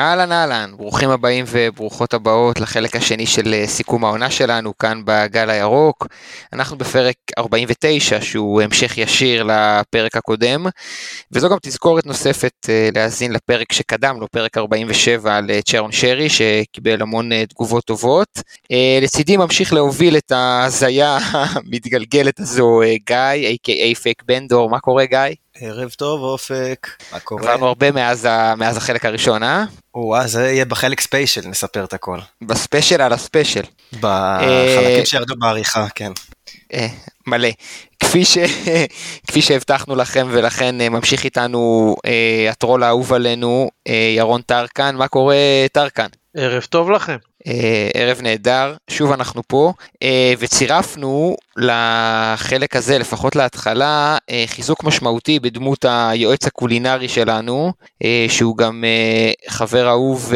אהלן אהלן, ברוכים הבאים וברוכות הבאות לחלק השני של סיכום העונה שלנו כאן בגל הירוק. אנחנו בפרק 49 שהוא המשך ישיר לפרק הקודם, וזו גם תזכורת נוספת להזין לפרק שקדם לו, פרק 47 על צ'רון שרי שקיבל המון תגובות טובות. לצידי ממשיך להוביל את ההזיה המתגלגלת הזו גיא, a.k.a. פייק בנדור. מה קורה גיא? ערב טוב, אופק. מה קורה? עברנו הרבה מאז החלק הראשון, אה? זה יהיה בחלק ספיישל, נספר את הכל. בספיישל על הספיישל. בחלקים שירדו בעריכה, כן. מלא. כפי שהבטחנו לכם, ולכן ממשיך איתנו הטרול האהוב עלינו, ירון טרקן. מה קורה טרקן? ערב טוב לכם. ערב נהדר, שוב אנחנו פה, וצירפנו לחלק הזה, לפחות להתחלה, חיזוק משמעותי בדמות היועץ הקולינרי שלנו, שהוא גם חבר אהוב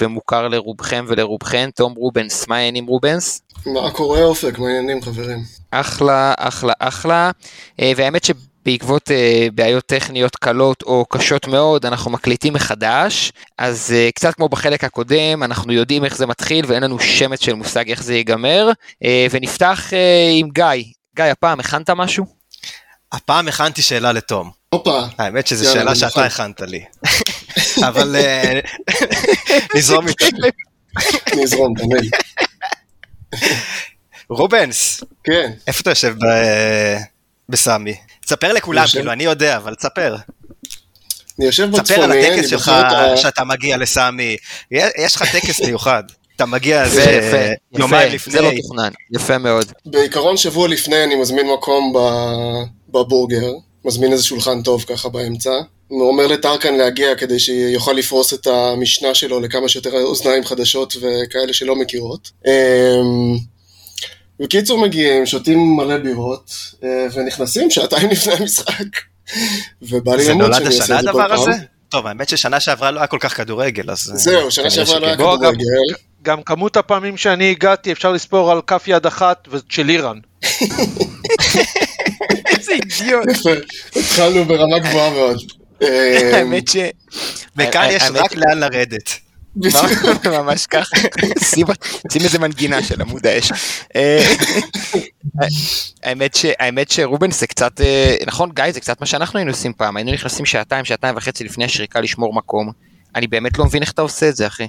ומוכר לרובכם ולרובכן, תום רובנס. מה העניינים רובנס? מה קורה אופק? מה העניינים חברים? אחלה, אחלה, אחלה, והאמת ש... בעקבות בעיות טכניות קלות או קשות מאוד, אנחנו מקליטים מחדש, אז קצת כמו בחלק הקודם, אנחנו יודעים איך זה מתחיל, ואין לנו שמץ של מושג איך זה ייגמר, ונפתח עם גיא. גיא, הפעם הכנת משהו? הפעם הכנתי שאלה לתום. אופה. האמת שזו שאלה שאתה הכנת לי. אבל נזרום איתך. נזרום, תמיד. רובנס. כן. איפה אתה יושב בסמי? תספר לכולם, כאילו, אני יודע, אבל תספר. אני יושב בצפוני. תספר על הטקס שלך, שאתה מגיע לסמי. יש לך טקס מיוחד. אתה מגיע יומיים לפני. זה לא תוכנן, יפה מאוד. בעיקרון שבוע לפני אני מזמין מקום בבורגר, מזמין איזה שולחן טוב ככה באמצע. הוא אומר לטרקן להגיע כדי שיוכל לפרוס את המשנה שלו לכמה שיותר אוזניים חדשות וכאלה שלא מכירות. בקיצור מגיעים, שותים מלא בירות, ונכנסים שעתיים לפני המשחק. ובא לי למות שאני אעשה את זה כל פעם. טוב, האמת ששנה שעברה לא היה כל כך כדורגל, אז... זהו, שנה שעברה לא היה כדורגל. גם כמות הפעמים שאני הגעתי, אפשר לספור על כף יד אחת של איראן. איזה אידיוט. התחלנו ברמה גבוהה מאוד. האמת ש... וכאן יש רק לאן לרדת. ממש כך, שים איזה מנגינה של עמוד האש. האמת שרובן זה קצת, נכון גיא, זה קצת מה שאנחנו היינו עושים פעם, היינו נכנסים שעתיים וחצי לפני השריקה לשמור מקום. אני באמת לא מבין איך אתה עושה את זה אחי.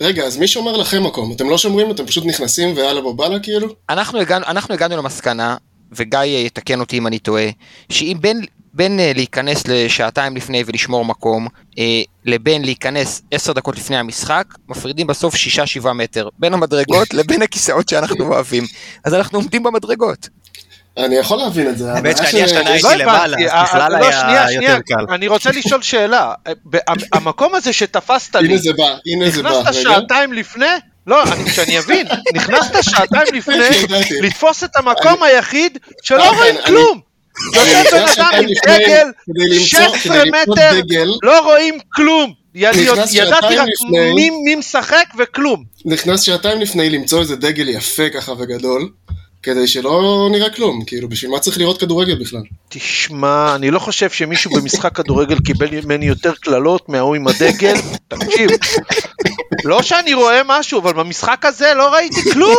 רגע, אז מי שומר לכם מקום? אתם לא שומרים, אתם פשוט נכנסים ויאללה בבאללה כאילו? אנחנו הגענו למסקנה, וגיא יתקן אותי אם אני טועה, שאם בין להיכנס לשעתיים לפני ולשמור מקום, לבין להיכנס 10 דקות לפני המשחק, מפרידים בסוף 6-7 מטר, בין המדרגות לבין הכיסאות שאנחנו אוהבים. אז אנחנו עומדים במדרגות. אני יכול להבין את זה. האמת שאני השתנה איתי למעלה, בכלל היה יותר קל. אני רוצה לשאול שאלה, המקום הזה שתפסת לי, נכנסת שעתיים לפני? לא, שאני אבין, נכנסת שעתיים לפני, לתפוס את המקום היחיד שלא רואים כלום. יוצא בן אדם עם דגל, 16 מטר, לא רואים כלום, ידעתי רק מי משחק וכלום. נכנס שעתיים לפני למצוא איזה דגל יפה ככה וגדול, כדי שלא נראה כלום, כאילו בשביל מה צריך לראות כדורגל בכלל? תשמע, אני לא חושב שמישהו במשחק כדורגל קיבל ממני יותר קללות מההוא עם הדגל, תקשיב. לא שאני רואה משהו, אבל במשחק הזה לא ראיתי כלום.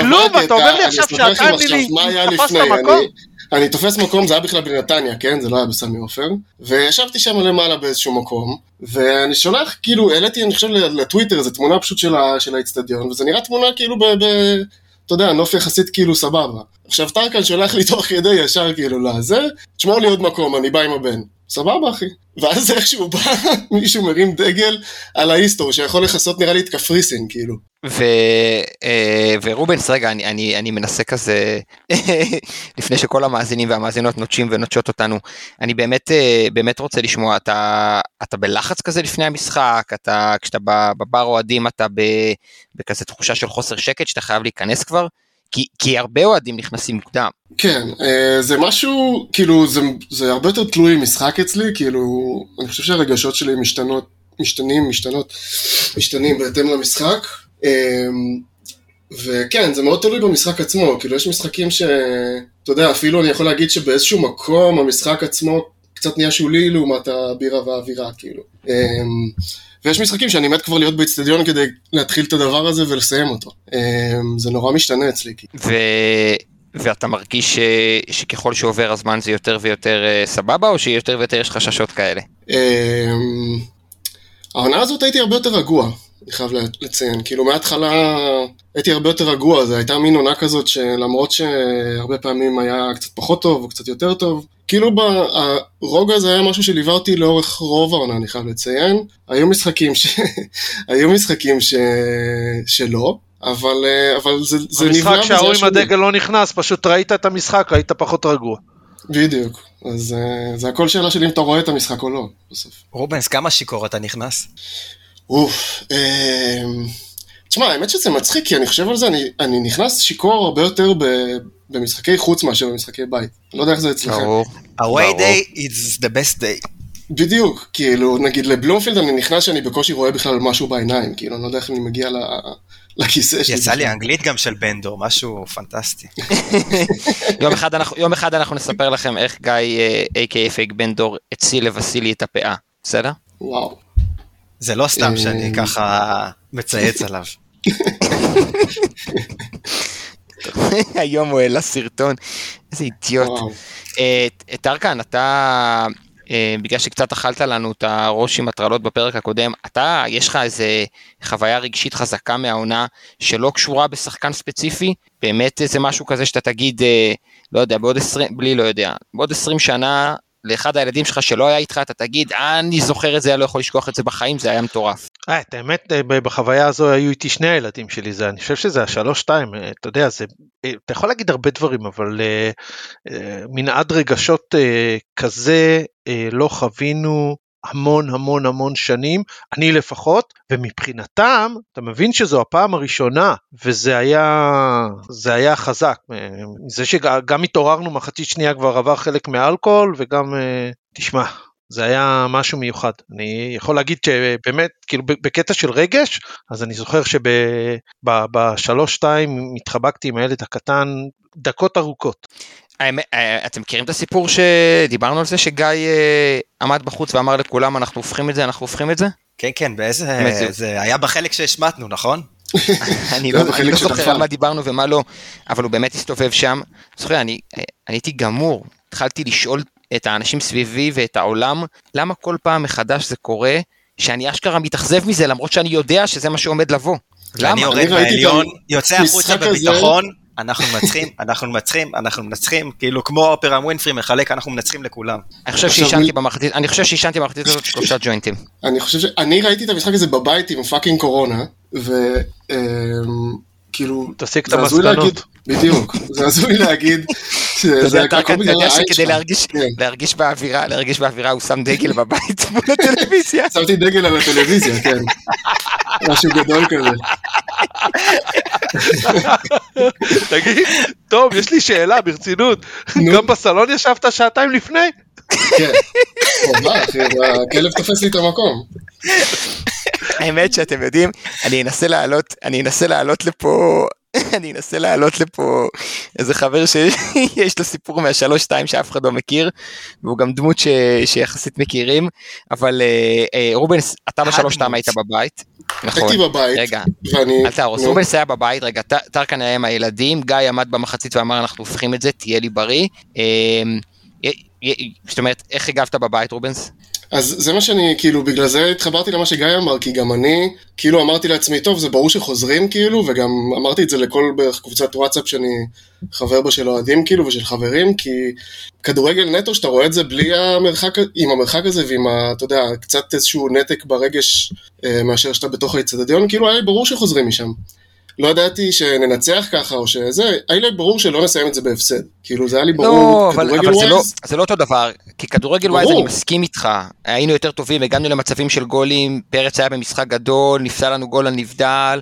כלום, אתה אומר לי עכשיו שעתיים לי, תפסת מקום? אני תופס מקום, זה היה בכלל בנתניה, כן? זה לא היה בסמי עופר, וישבתי שם למעלה באיזשהו מקום, ואני שולח, כאילו, העליתי, אני חושב, לטוויטר, איזו תמונה פשוט של האצטדיון, וזה נראה תמונה כאילו, אתה יודע, נוף יחסית כאילו סבבה. עכשיו טרקן שולח לי תוך ידי ישר כאילו, לא, זה, תשמעו לי עוד מקום, אני בא עם הבן. סבבה, אחי. ואז איכשהו בא, מישהו מרים דגל על ההיסטור, שיכול לחסות נראה לי את קפריסין, כאילו. ורובנס, רגע, אני מנסה כזה, לפני שכל המאזינים והמאזינות נוטשים ונוטשות אותנו, אני באמת רוצה לשמוע, אתה בלחץ כזה לפני המשחק, כשאתה בבר אוהדים, אתה בכזה תחושה של חוסר שקט, שאתה חייב להיכנס כבר, כי הרבה אוהדים נכנסים מוקדם. כן, זה משהו, כאילו, זה הרבה יותר תלוי משחק אצלי, כאילו, אני חושב שהרגשות שלי משתנים בהתאם למשחק, וכן, זה מאוד תלוי במשחק עצמו, כאילו, יש משחקים אתה יודע, אפילו אני יכול להגיד שבאיזשהו מקום, המשחק עצמו קצת נהיה שולי לעומת הבירה והאווירה, כאילו. ויש משחקים שאני מת כבר להיות באצטדיון כדי להתחיל את הדבר הזה ולסיים אותו. זה נורא משתנה אצלי. ואתה מרגיש שככל שעובר הזמן זה יותר ויותר סבבה, או שיותר ויותר יש חששות כאלה? העונה הזאת הייתי הרבה יותר רגוע, אני חייב לציין. כאילו מההתחלה הייתי הרבה יותר רגוע, זה הייתה מין עונה כזאת שלמרות שהרבה פעמים היה קצת פחות טוב או קצת יותר טוב, כאילו ברוגע זה היה משהו שליווה אותי לאורך רוב העונה, אני חייב לציין. היו משחקים ש... שלא, אבל זה נבנה. המשחק שהאור עם הדגל לא נכנס, פשוט ראית את המשחק, היית פחות רגוע. בדיוק, אז זה הכל שאלה שלי אם אתה רואה את המשחק או לא, בסוף. רובנס, כמה שיקור אתה נכנס? תשמע, האמת שזה מצחיק, כי אני חושב על זה, אני נכנס שיקור הרבה יותר במשחקי חוץ מאשר במשחקי בית. אני לא יודע איך זה אצלכם. Away day is the best day. בדיוק, כאילו, נגיד לבלומפילד אני נכנס שאני בקושי רואה בכלל משהו בעיניים, כאילו, אני לא יודע איך אני מגיע לכיסא שלי. יצא לי אנגלית גם של בנדור, משהו פנטסטי. יום אחד אנחנו נספר לכם איך גיא, A.K.A. פייק בנדור, הציל לבסילי את הפאה, בסדר? וואו. זה לא סתם שאני ככה מצייץ עליו. היום הוא העלה סרטון, איזה אידיוט. טרקן, אתה... בגלל שקצת אכלת לנו את הראש עם הטרלות בפרק הקודם, אתה, יש לך איזו חוויה רגשית חזקה מהעונה, שלא קשורה בשחקן ספציפי, באמת זה משהו כזה שאתה תגיד, לא יודע, בעוד 20 שנה, לאחד הילדים שלך שלא היה איתך, אתה תגיד, אני זוכר את זה, אני לא יכול לשכוח את זה בחיים, זה היה מטורף. את האמת, בחוויה הזו היו איתי שני הילדים שלי, אני חושב שזה ה3-2, אתה יודע, אתה יכול להגיד הרבה דברים, אבל מנעד רגשות כזה, לא חווינו המון המון המון שנים, אני לפחות, ומבחינתם, אתה מבין שזו הפעם הראשונה, וזה היה חזק, זה שגם התעוררנו מחצית שנייה כבר עבר חלק מהאלכוהול, וגם תשמע, זה היה משהו מיוחד, אני יכול להגיד שבאמת, כאילו בקטע של רגש, אז אני זוכר שב3-2 התחבקתי עם הילד הקטן דקות ארוכות. אתם מכירים את הסיפור שדיברנו על זה, שגיא עמד בחוץ ואמר לכולם, אנחנו הופכים את זה? כן, כן, זה היה בחלק שהשמטנו, נכון? אני לא זוכר על מה דיברנו ומה לא, אבל הוא באמת הסתובב שם. זוכר, אני הייתי גמור, התחלתי לשאול את האנשים סביבי ואת העולם, למה כל פעם מחדש זה קורה, שאני אשכרה מתאכזב מזה, למרות שאני יודע שזה מה שעומד לבוא. אני יורד בעליון, יוצא החוצה בביטחון, אנחנו מנצחים, כאילו כמו אופרה ווינפרי מחלק, אנחנו מנצחים לכולם. אני חושב שישנתי במחצית הזאת 3 ג'וינטים. אני חושב שאני ראיתי את המשחק הזה בבית עם פאקינג קורונה, וכאילו... תסיק את המסקנות. בדיוק, זה עזוי להגיד... זה הכל בגלל העין שם. להרגיש באווירה, הוא שם דגל בבית מול הטלוויזיה. שמתי דגל על הטלוויזיה, כן. משהו גדול כזה. תגיד, טוב, יש לי שאלה ברצינות, גם בסלון ישבת שעתיים לפני? כן, חובה, אחי, הכלב תופס לי את המקום. האמת שאתם יודעים, אני אנסה לעלות לפה איזה חבר שיש לו סיפור מה3-2 שאף אחד לא מכיר, והוא גם דמות שיחסית מכירים, אבל רובנס, אתה ב3-2 היית בבית, נכון? הייתי בבית. רגע, אל תהרוס, רובנס היה בבית, רגע, טרקן היה עם הילדים, גיא עמד במחצית ואמר אנחנו הופכים את זה, תהיה לי בריא, זאת אומרת, איך הגבת בבית רובנס? אז זה מה שאני, כאילו, בגלל זה התחברתי למה שגיא אמר, כי גם אני, כאילו, אמרתי לעצמי, טוב, זה ברור שחוזרים, כאילו, וגם אמרתי את זה לכל בערך קבוצת וואטסאפ שאני חבר בה של אוהדים, כאילו, ושל חברים, כי כדורגל נטו, שאתה רואה את זה בלי המרחק, עם המרחק הזה, ועם, אתה יודע, קצת איזשהו נתק ברגש מאשר שאתה בתוך האצטדיון, כאילו, היה לי ברור שחוזרים משם. לא ידעתי שננצח ככה או שזה, היה לי ברור שלא נסיים את זה בהפסד. כאילו זה היה לי ברור, כדורגל ווייז. זה לא אותו דבר, כי כדורגל ווייז אני מסכים איתך, היינו יותר טובים, הגענו למצבים של גולים, פרץ היה במשחק גדול, נפסה לנו גול הנבדל,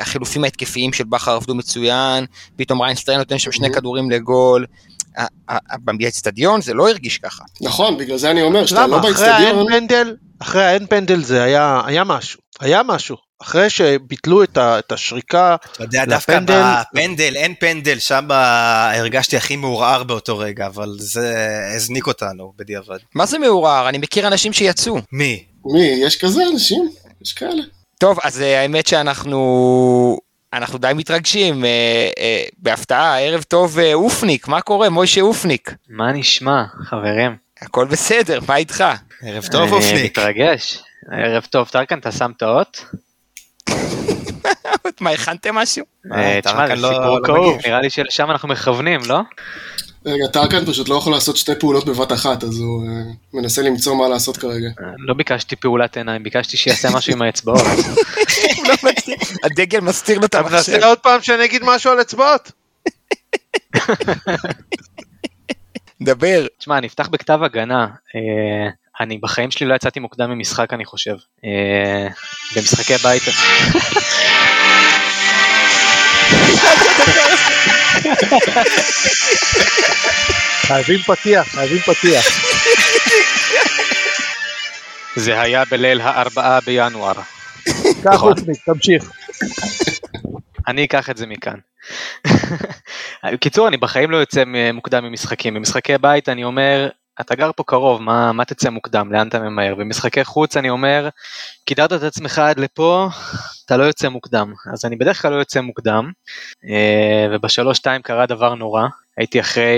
החילופים ההתקפיים של בחר עבדו מצוין, פתאום ריינסטרן נותן שם שני כדורים לגול, במביאת סטדיון זה לא הרגיש ככה. נכון, בגלל זה אני אומר, שאתה לא באצטדיון. אחרי האין פנדל זה היה משהו. אחרי שביטלו את השריקה לפנדל. אתה יודע, דווקא בפנדל, אין פנדל, שם הרגשתי הכי מעורער באותו רגע, אבל זה הזניק אותנו בדיעבד. מה זה מעורער? אני מכיר אנשים שיצאו. מי? מי? יש כזה אנשים? יש כאלה. טוב, אז האמת שאנחנו... אנחנו די מתרגשים, בהפתעה, ערב טוב אופניק, מה קורה מוישה אופניק? מה נשמע חברים? הכל בסדר, מה איתך? ערב טוב אופניק. מתרגש, ערב טוב, טרקן אתה שם תאות? מה, הכנתם משהו? תשמע, זה סיפור כאוב, נראה לי שלשם אנחנו מכוונים, לא? רגע, טרקן פשוט לא יכול לעשות שתי פעולות בבת אחת, אז הוא מנסה למצוא מה לעשות כרגע. לא ביקשתי פעולת עיניים, ביקשתי שיעשה משהו עם האצבעות. הדגל מסתיר לו את המחשב. אתה מנסה עוד פעם שאני אגיד משהו על אצבעות? דבר. תשמע, אני אפתח בכתב הגנה. אני בחיים שלי לא יצאתי מוקדם ממשחק, אני חושב. במשחקי הבית. חייבים פתיח. זה היה בליל 4 בינואר. קח אותי, תמשיך. אני אקח את זה מכאן. קיצור, אני בחיים לא יוצא מוקדם ממשחקים. במשחקי הבית אני אומר, אתה גר פה קרוב, מה תצא מוקדם? לאן אתה ממהר? במשחקי חוץ אני אומר, קידרת את עצמך עד לפה, אתה לא יוצא מוקדם. אז אני בדרך כלל לא יוצא מוקדם, וב3-2 קרה דבר נורא. הייתי אחרי,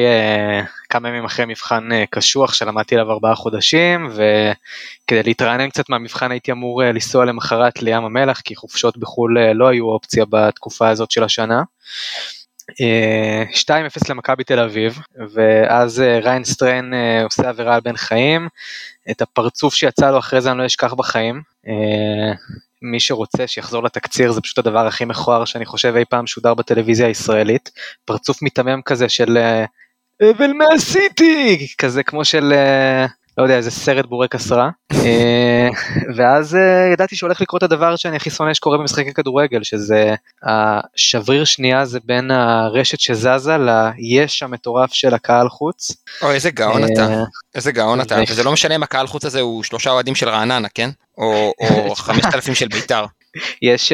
כמה ימים אחרי מבחן קשוח, שלמדתי עליו 4 חודשים, וכדי להתרענן קצת מהמבחן הייתי אמור לנסוע למחרת לים המלח, כי חופשות בחול לא היו אופציה בתקופה הזאת של השנה. 2-0 למכבי תל אביב, ואז ריין סטריין עושה עבירה על בן חיים, את הפרצוף שיצא לו אחרי זה אני לא אשכח בחיים, מי שרוצה שיחזור לתקציר, זה פשוט הדבר הכי מכוער שאני חושב אי פעם שודר בטלוויזיה הישראלית, פרצוף מתמם כזה של, אבל מה עשיתי? כזה כמו של, לא יודע, איזה סרט בורק עשרה, ואז ידעתי שהולך לקרות הדבר שאני הכי שונא שקורה במשחקי כדורגל, שזה השבריר שנייה זה בין הרשת שזזה ליש המטורף של הקהל חוץ. או איזה גאון אתה, איזה גאון אתה, וזה לא משנה אם הקהל חוץ הזה הוא 3 אוהדים של רעננה, כן? או 5,000 של ביתר. יש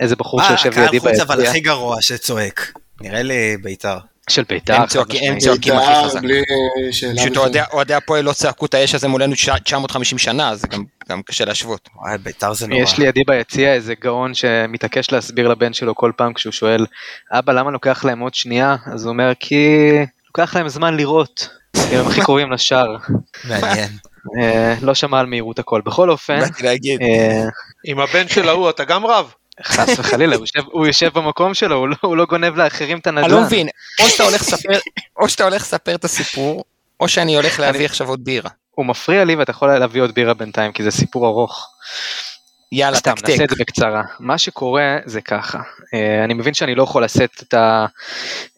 איזה בחור שיושב לידי בעצם. הקהל חוץ אבל הכי גרוע שצועק, נראה לי ביתר. של ביתר. הם צועקים הכי חזק. פשוט אוהדי הפועל לא צעקו את האש הזה מולנו 950 שנה, זה גם קשה להשוות. וואי, ביתר זה נורא. יש לי ידי ביציע איזה גאון שמתעקש להסביר לבן שלו כל פעם כשהוא שואל, אבא, למה לוקח להם עוד שנייה? אז הוא אומר, כי לוקח להם זמן לראות. הם הכי קרובים לשער. מעניין. לא שמע על מהירות הכל. בכל אופן. באתי להגיד. עם הבן שלו, אתה גם רב? חס וחלילה, הוא יושב במקום שלו, הוא לא גונב לאחרים את הנדל"ן. אני לא מבין, או שאתה הולך לספר את הסיפור, או שאני הולך להביא עכשיו עוד בירה. הוא מפריע לי ואתה יכול להביא עוד בירה בינתיים, כי זה סיפור ארוך. יאללה, סתם, נעשה את זה בקצרה. מה שקורה זה ככה, אני מבין שאני לא יכול לשאת את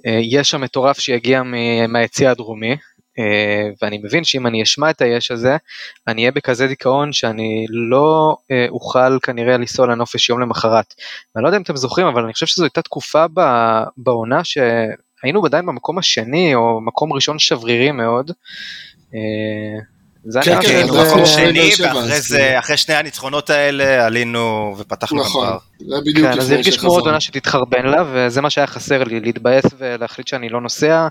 היש המטורף שיגיע מהיציע הדרומי, ואני מבין שאם אני אשמע את היש הזה, אני אהיה בכזה דיכאון שאני לא אוכל כנראה לנסוע לנופש יום למחרת. אני לא יודע אם אתם זוכרים, אבל אני חושב שזו הייתה תקופה בעונה שהיינו עדיין במקום השני, או מקום ראשון שברירי מאוד. כן, מקום שני, ואחרי שני הניצחונות האלה עלינו ופתחנו כבר. כן, אז הרגיש כמו עוד עונה שתתחרבן לה, וזה מה שהיה חסר לי, להתבאס ולהחליט שאני לא נוסע,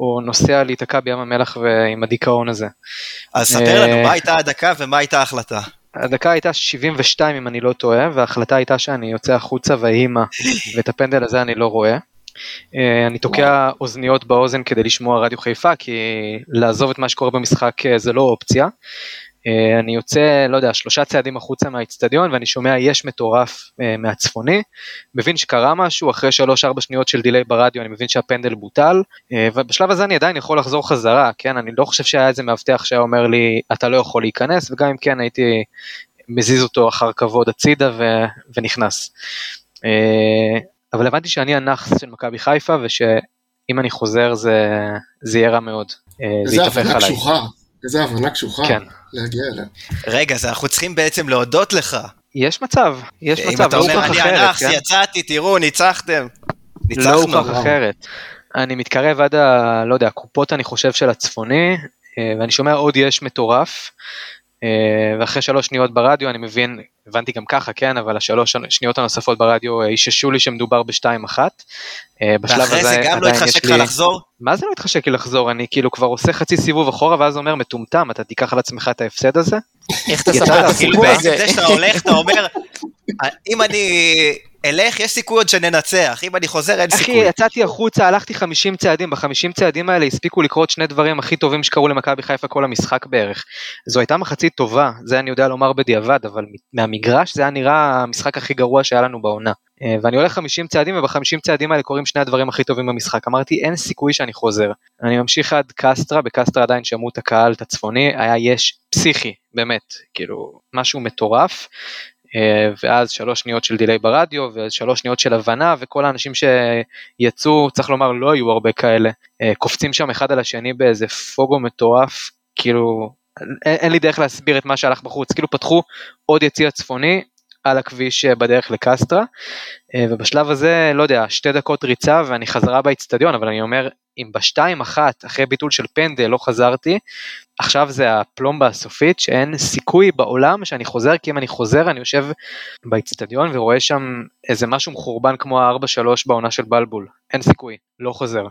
או נוסע להתעקע בים המלח עם הדיכאון הזה. אז ספר לנו, מה הייתה הדקה ומה הייתה ההחלטה? הדקה הייתה 72 אם אני לא טועה, וההחלטה הייתה שאני יוצא החוצה והאימא, ואת הפנדל הזה אני לא רואה. אני תוקע אוזניות באוזן כדי לשמוע רדיו חיפה, כי לעזוב את מה שקורה במשחק זה לא אופציה. אני יוצא, לא יודע, 3 צעדים החוצה מהאצטדיון, ואני שומע יש מטורף מהצפוני, מבין שקרה משהו, אחרי 3-4 שניות של דילי ברדיו, אני מבין שהפנדל בוטל, ובשלב הזה אני עדיין יכול לחזור חזרה, כן? אני לא חושב שהיה איזה מאבטח שהיה אומר לי, אתה לא יכול להיכנס, וגם אם כן הייתי מזיז אותו אחר כבוד הצידה ונכנס. אבל הבנתי שאני הנחס של מכבי חיפה, ושאם אני חוזר זה יהיה רע מאוד. זה הבנה קשוחה, איזה הבנה קשוחה להגיע אליה. רגע, אז אנחנו צריכים בעצם להודות לך. יש מצב. אם אתה אומר, אני הנחס, יצאתי, תראו, ניצחתם. לא הוכח אחרת. אני מתקרב עד, לא יודע, הקופות אני חושב של הצפוני, ואני שומע עוד יש מטורף, ואחרי 3 שניות ברדיו, אני מבין, הבנתי גם ככה, כן, אבל 3 שניות הנוספות ברדיו, איששו לי שמדובר ב2-1, ואחרי זה גם לא התחשק לך לחזור? מה זה לא התחשק לי לחזור? אני כאילו כבר עושה חצי סיבוב אחורה, ואז אומר, מטומטם, אתה תיקח על עצמך את ההפסד הזה? איך אתה סבבה? זה שאתה הולך, אתה אומר, אם אני אלך, יש סיכוי עוד שננצח, אם אני חוזר, אין סיכוי. אחי, יצאתי החוצה, הלכתי 50 צעדים, ב50 צעדים האלה הספיקו לקרות 2 דברים הכי טובים שקרו למכבי חיפה כל המשחק בערך. זו הייתה מחצית טובה, זה אני יודע לומר בדיעבד, אבל מהמגרש זה היה נראה המשחק הכי גרוע שהיה לנו בעונה. ואני הולך 50 צעדים, וב50 צעדים האלה קוראים 2 הדברים הכי טובים במשחק. אמרתי, אין סיכוי שאני חוזר. אני ממשיך עד קסטרה, בקסטרה עדיין שמעו את הקהל, את הצפוני, היה יש פסיכי, באמת, כאילו, משהו מטורף. ואז 3 שניות של דילי ברדיו, ואז 3 שניות של הבנה, וכל האנשים שיצאו, צריך לומר, לא היו הרבה כאלה, קופצים שם אחד על השני באיזה פוגו מטורף, כאילו, אין לי דרך להסביר את מה שהלך בחוץ, כאילו פתחו עוד יציא הצפוני, על הכביש בדרך לקסטרה, ובשלב הזה, לא יודע, 2 דקות ריצה, ואני חזרה באצטדיון, אבל אני אומר, אם ב2-1, אחרי ביטול של פנדל, לא חזרתי, עכשיו זה הפלומבה הסופית, שאין סיכוי בעולם שאני חוזר, כי אם אני חוזר, אני יושב באצטדיון, ורואה שם איזה משהו מחורבן, כמו ה-4-3 בעונה של בלבול, אין סיכוי, לא חוזר.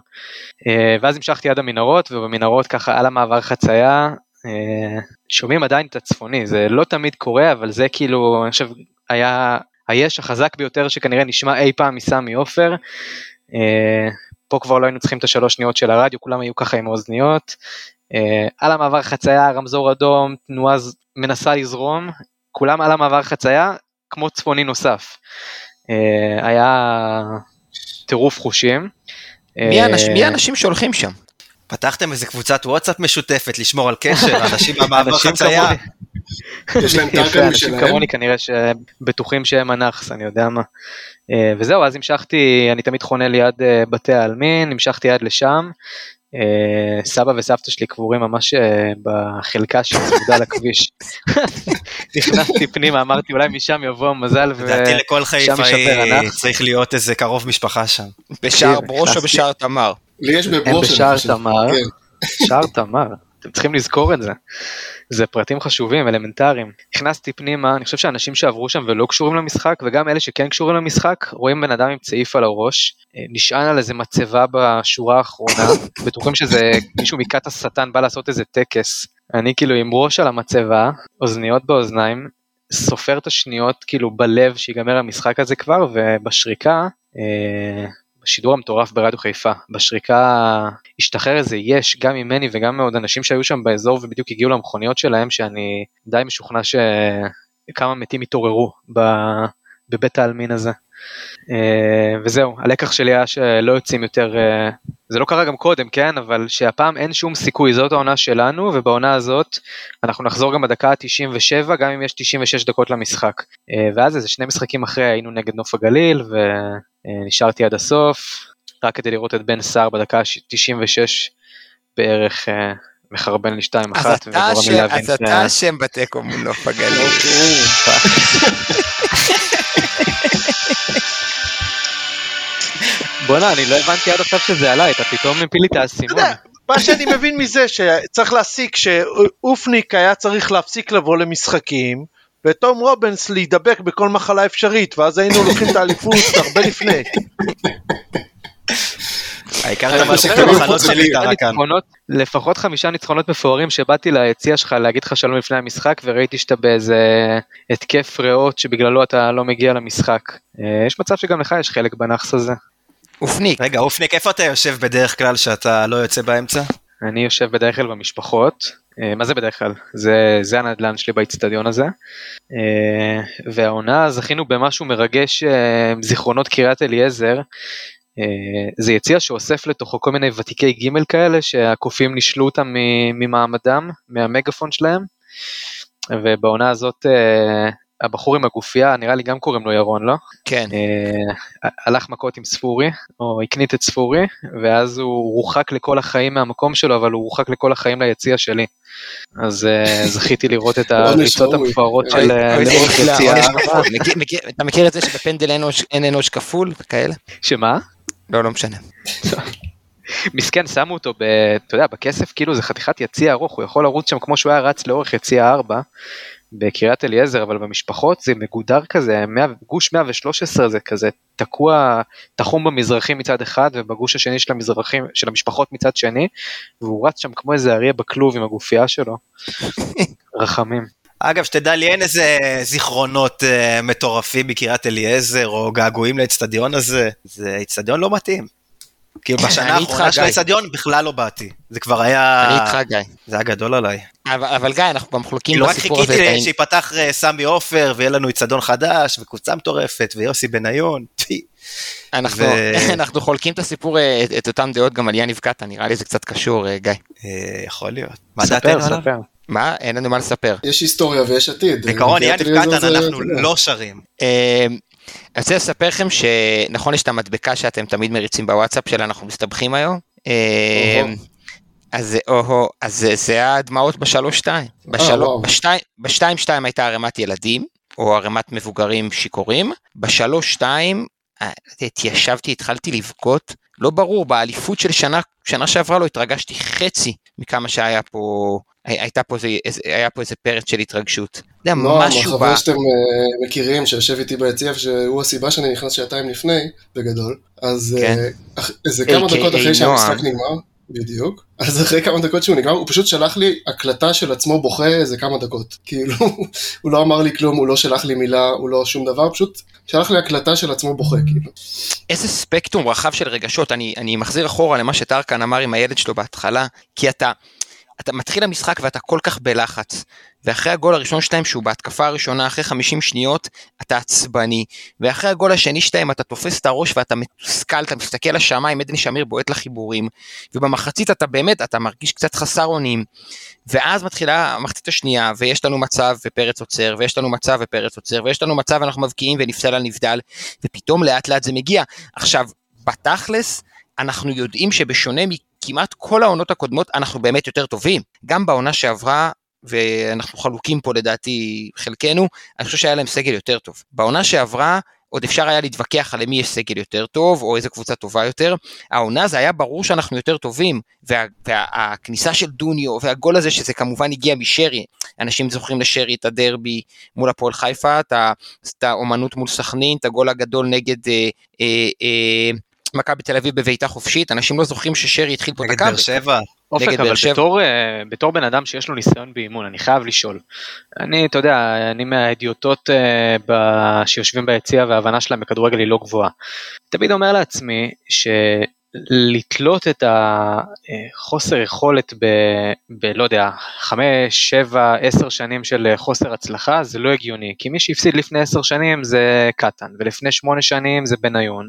ואז המשכתי עד המנהרות, ובמנהרות ככה, על המעבר חצייה, שומעים עדיין את הצפוני, זה לא תמיד קורה, אבל זה כאילו, אני חושב, היה היש החזק ביותר שכנראה נשמע אי פעם מסמי עופר, פה כבר לא היינו צריכים את 3 שניות של הרדיו, כולם היו ככה עם אוזניות, על המעבר חצייה, רמזור אדום, תנועה מנסה לזרום, כולם על המעבר חצייה, כמו צפוני נוסף, היה טירוף חושים. מי האנשים שהולכים שם? פתחתם איזה קבוצת וואטסאפ משותפת, לשמור על קשר, אנשים במעבר חצייה. יש להם טאגים שלהם. כמוני כנראה שבטוחים שהם מנחס, אני יודע מה. וזהו, אז המשכתי, אני תמיד חונה ליד בתי העלמין, המשכתי יד לשם, סבא וסבתא שלי קבורים ממש בחלקה שצמודה לכביש. נכנסתי פנימה, אמרתי אולי משם יבוא המזל, לדעתי לכל חיפאי צריך להיות איזה קרוב משפחה שם. בשער ברוש או בשער תמר? לי יש בברוש. בשער תמר, בשער תמר. אתם צריכים לזכור את זה, זה פרטים חשובים, אלמנטריים. נכנסתי פנימה, אני חושב שאנשים שעברו שם ולא קשורים למשחק, וגם אלה שכן קשורים למשחק, רואים בן אדם עם צעיף על הראש, נשען על איזה מצבה בשורה האחרונה, בטוחים שזה מישהו מכת השטן בא לעשות איזה טקס, אני כאילו עם ראש על המצבה, אוזניות באוזניים, סופר את השניות כאילו בלב שיגמר המשחק הזה כבר, ובשריקה, השידור המטורף ברדיו חיפה, בשריקה השתחרר איזה יש, גם ממני וגם מעוד אנשים שהיו שם באזור, ובדיוק הגיעו למכוניות שלהם, שאני די משוכנע שכמה מתים התעוררו בבית העלמין הזה. וזהו, הלקח שלי היה שלא יוצאים יותר, זה לא קרה גם קודם, כן, אבל שהפעם אין שום סיכוי, זאת העונה שלנו, ובעונה הזאת אנחנו נחזור גם בדקה ה-97, גם אם יש 96 דקות למשחק. ואז איזה 2 משחקים אחרי היינו נגד נוף הגליל, ונשארתי עד הסוף, רק כדי לראות את בן סער בדקה ה-96 בערך מחרבן לי 2-1. אז אתה אשם בתיקו מול נוף הגליל. בונה, אני לא הבנתי עד עכשיו שזה עליי, אתה פתאום מפיל לי את האסימון. מה שאני מבין מזה, שצריך להסיק שאופניק היה צריך להפסיק לבוא למשחקים, ותום רובנס להידבק בכל מחלה אפשרית, ואז היינו לוקחים את האליפות הרבה לפני. העיקר למה שכמחנות שלי קרה כאן. לפחות 5 ניצחונות מפוארים שבאתי להציע שלך להגיד לך שלום לפני המשחק, וראיתי שאתה באיזה התקף ריאות שבגללו אתה לא מגיע למשחק. יש מצב שגם לך יש חלק בנחס הזה. אופניק. רגע, אופניק, איפה אתה יושב בדרך כלל שאתה לא יוצא באמצע? אני יושב בדרך כלל במשפחות, מה זה בדרך כלל? זה הנדלן שלי באצטדיון הזה, והעונה זכינו במשהו מרגש, זיכרונות קריית אליעזר, זה יציע שאוסף לתוכו כל מיני ותיקי ג' כאלה, שהקופים נשלו אותם ממעמדם, מהמגפון שלהם, ובעונה הזאת הבחור עם הגופייה, נראה לי גם קוראים לו ירון, לא? כן. הלך מכות עם ספורי, או הקנית את ספורי, ואז הוא רוחק לכל החיים מהמקום שלו, אבל הוא רוחק לכל החיים ליציע שלי. אז זכיתי לראות את הריצות המפוארות של לאורך יציעה. אתה מכיר את זה שבפנדל אין אנוש כפול, כאלה? שמה? לא משנה. מסכן, שמו אותו, אתה יודע, בכסף, כאילו זה חתיכת יציע ארוך, הוא יכול לרוץ שם כמו שהוא היה רץ לאורך יציע 4, בקריית אליעזר, אבל במשפחות זה מגודר כזה, גוש 113 זה כזה, תקוע, תחום במזרחים מצד אחד, ובגוש השני של המזרחים, של המשפחות מצד שני, והוא רץ שם כמו איזה אריה בכלוב עם הגופייה שלו, רחמים. אגב, שתדע לי, אין איזה זיכרונות מטורפים בקריית אליעזר, או געגועים לאצטדיון הזה, זה אצטדיון לא מתאים. כאילו בשנה האחרונה של האצטדיון בכלל לא באתי, זה כבר היה... אני איתך גיא. זה היה גדול עליי. אבל גיא, אנחנו גם חלוקים בסיפור הזה. כאילו רק חיכיתי שיפתח סמי עופר, ויהיה לנו אצטדיון חדש, וקבוצה מטורפת, ויוסי בניון, אנחנו חולקים את הסיפור, את אותם דעות גם על יניב קטן, נראה לי זה קצת קשור, גיא. יכול להיות. ספר. מה? אין לנו מה לספר. יש היסטוריה ויש עתיד. בעיקרון, יניב קטן אנחנו לא שרים. אני רוצה לספר לכם שנכון יש את המדבקה שאתם תמיד מריצים בוואטסאפ שלה, אנחנו מסתבכים היום, אז זה הדמעות בשלוש-שתיים, בשתיים-שתיים הייתה הרמת ילדים, או הרמת מבוגרים שיכורים, בשלוש-שתיים התיישבתי, התחלתי לבכות, לא ברור, באליפות של שנה שעברה לא התרגשתי חצי מכמה שהיה פה, היה פה איזה פרץ של התרגשות. לא, החבר שאתם מכירים, שיושב איתי ביציע, שהוא הסיבה שאני נכנס שעתיים לפני, בגדול, אז איזה כמה דקות אחרי שהמשחק נגמר, בדיוק, אז אחרי כמה דקות שהוא נגמר, הוא פשוט שלח לי הקלטה של עצמו בוכה איזה כמה דקות, כאילו, הוא לא אמר לי כלום, הוא לא שלח לי מילה, הוא לא שום דבר, פשוט שלח לי הקלטה של עצמו בוכה, כאילו. איזה ספקטרום רחב של רגשות, אני מחזיר אחורה למה שטרקן אמר עם הילד שלו בהתחלה, כי אתה מתחיל המשחק ואתה כל כך בלחץ, ואחרי הגול הראשון שלהם שהוא בהתקפה הראשונה, אחרי 50 שניות אתה עצבני, ואחרי הגול השני שלהם אתה תופס את הראש ואתה מתוסכל, אתה מסתכל לשמיים, עדן שמיר בועט לחיבורים, ובמחצית אתה באמת, אתה מרגיש קצת חסר אונים, ואז מתחילה המחצית השנייה, ויש לנו מצב ופרץ עוצר, ויש לנו מצב ופרץ עוצר, ויש לנו מצב ואנחנו מבקיעים ונפסל על נבדל, ופתאום לאט לאט זה מגיע. עכשיו, בתכלס, אנחנו יודעים שבשונה כמעט כל העונות הקודמות אנחנו באמת יותר טובים, גם בעונה שעברה, ואנחנו חלוקים פה לדעתי חלקנו, אני חושב שהיה להם סגל יותר טוב, בעונה שעברה עוד אפשר היה להתווכח על מי יש סגל יותר טוב, או איזה קבוצה טובה יותר, העונה זה היה ברור שאנחנו יותר טובים, והכניסה של דוניו, והגול הזה שזה כמובן הגיע משרי, אנשים זוכרים לשרי את הדרבי מול הפועל חיפה, את האומנות מול סכנין, את הגול הגדול נגד... מכה בתל אביב בביתה חופשית, אנשים לא זוכרים ששרי התחיל פה את הקאר. נגד באר שבע. אופק, אבל בתור בן אדם שיש לו ניסיון באימון, אני חייב לשאול. אני, אתה יודע, אני מההדיוטות שיושבים ביציע, וההבנה שלהם בכדורגל היא לא גבוהה. תמיד אומר לעצמי, שלתלות את החוסר יכולת לא יודע, 5, 7, 10 שנים של חוסר הצלחה, זה לא הגיוני, כי מי שהפסיד לפני 10 שנים זה קטן, ולפני 8 שנים זה בניון,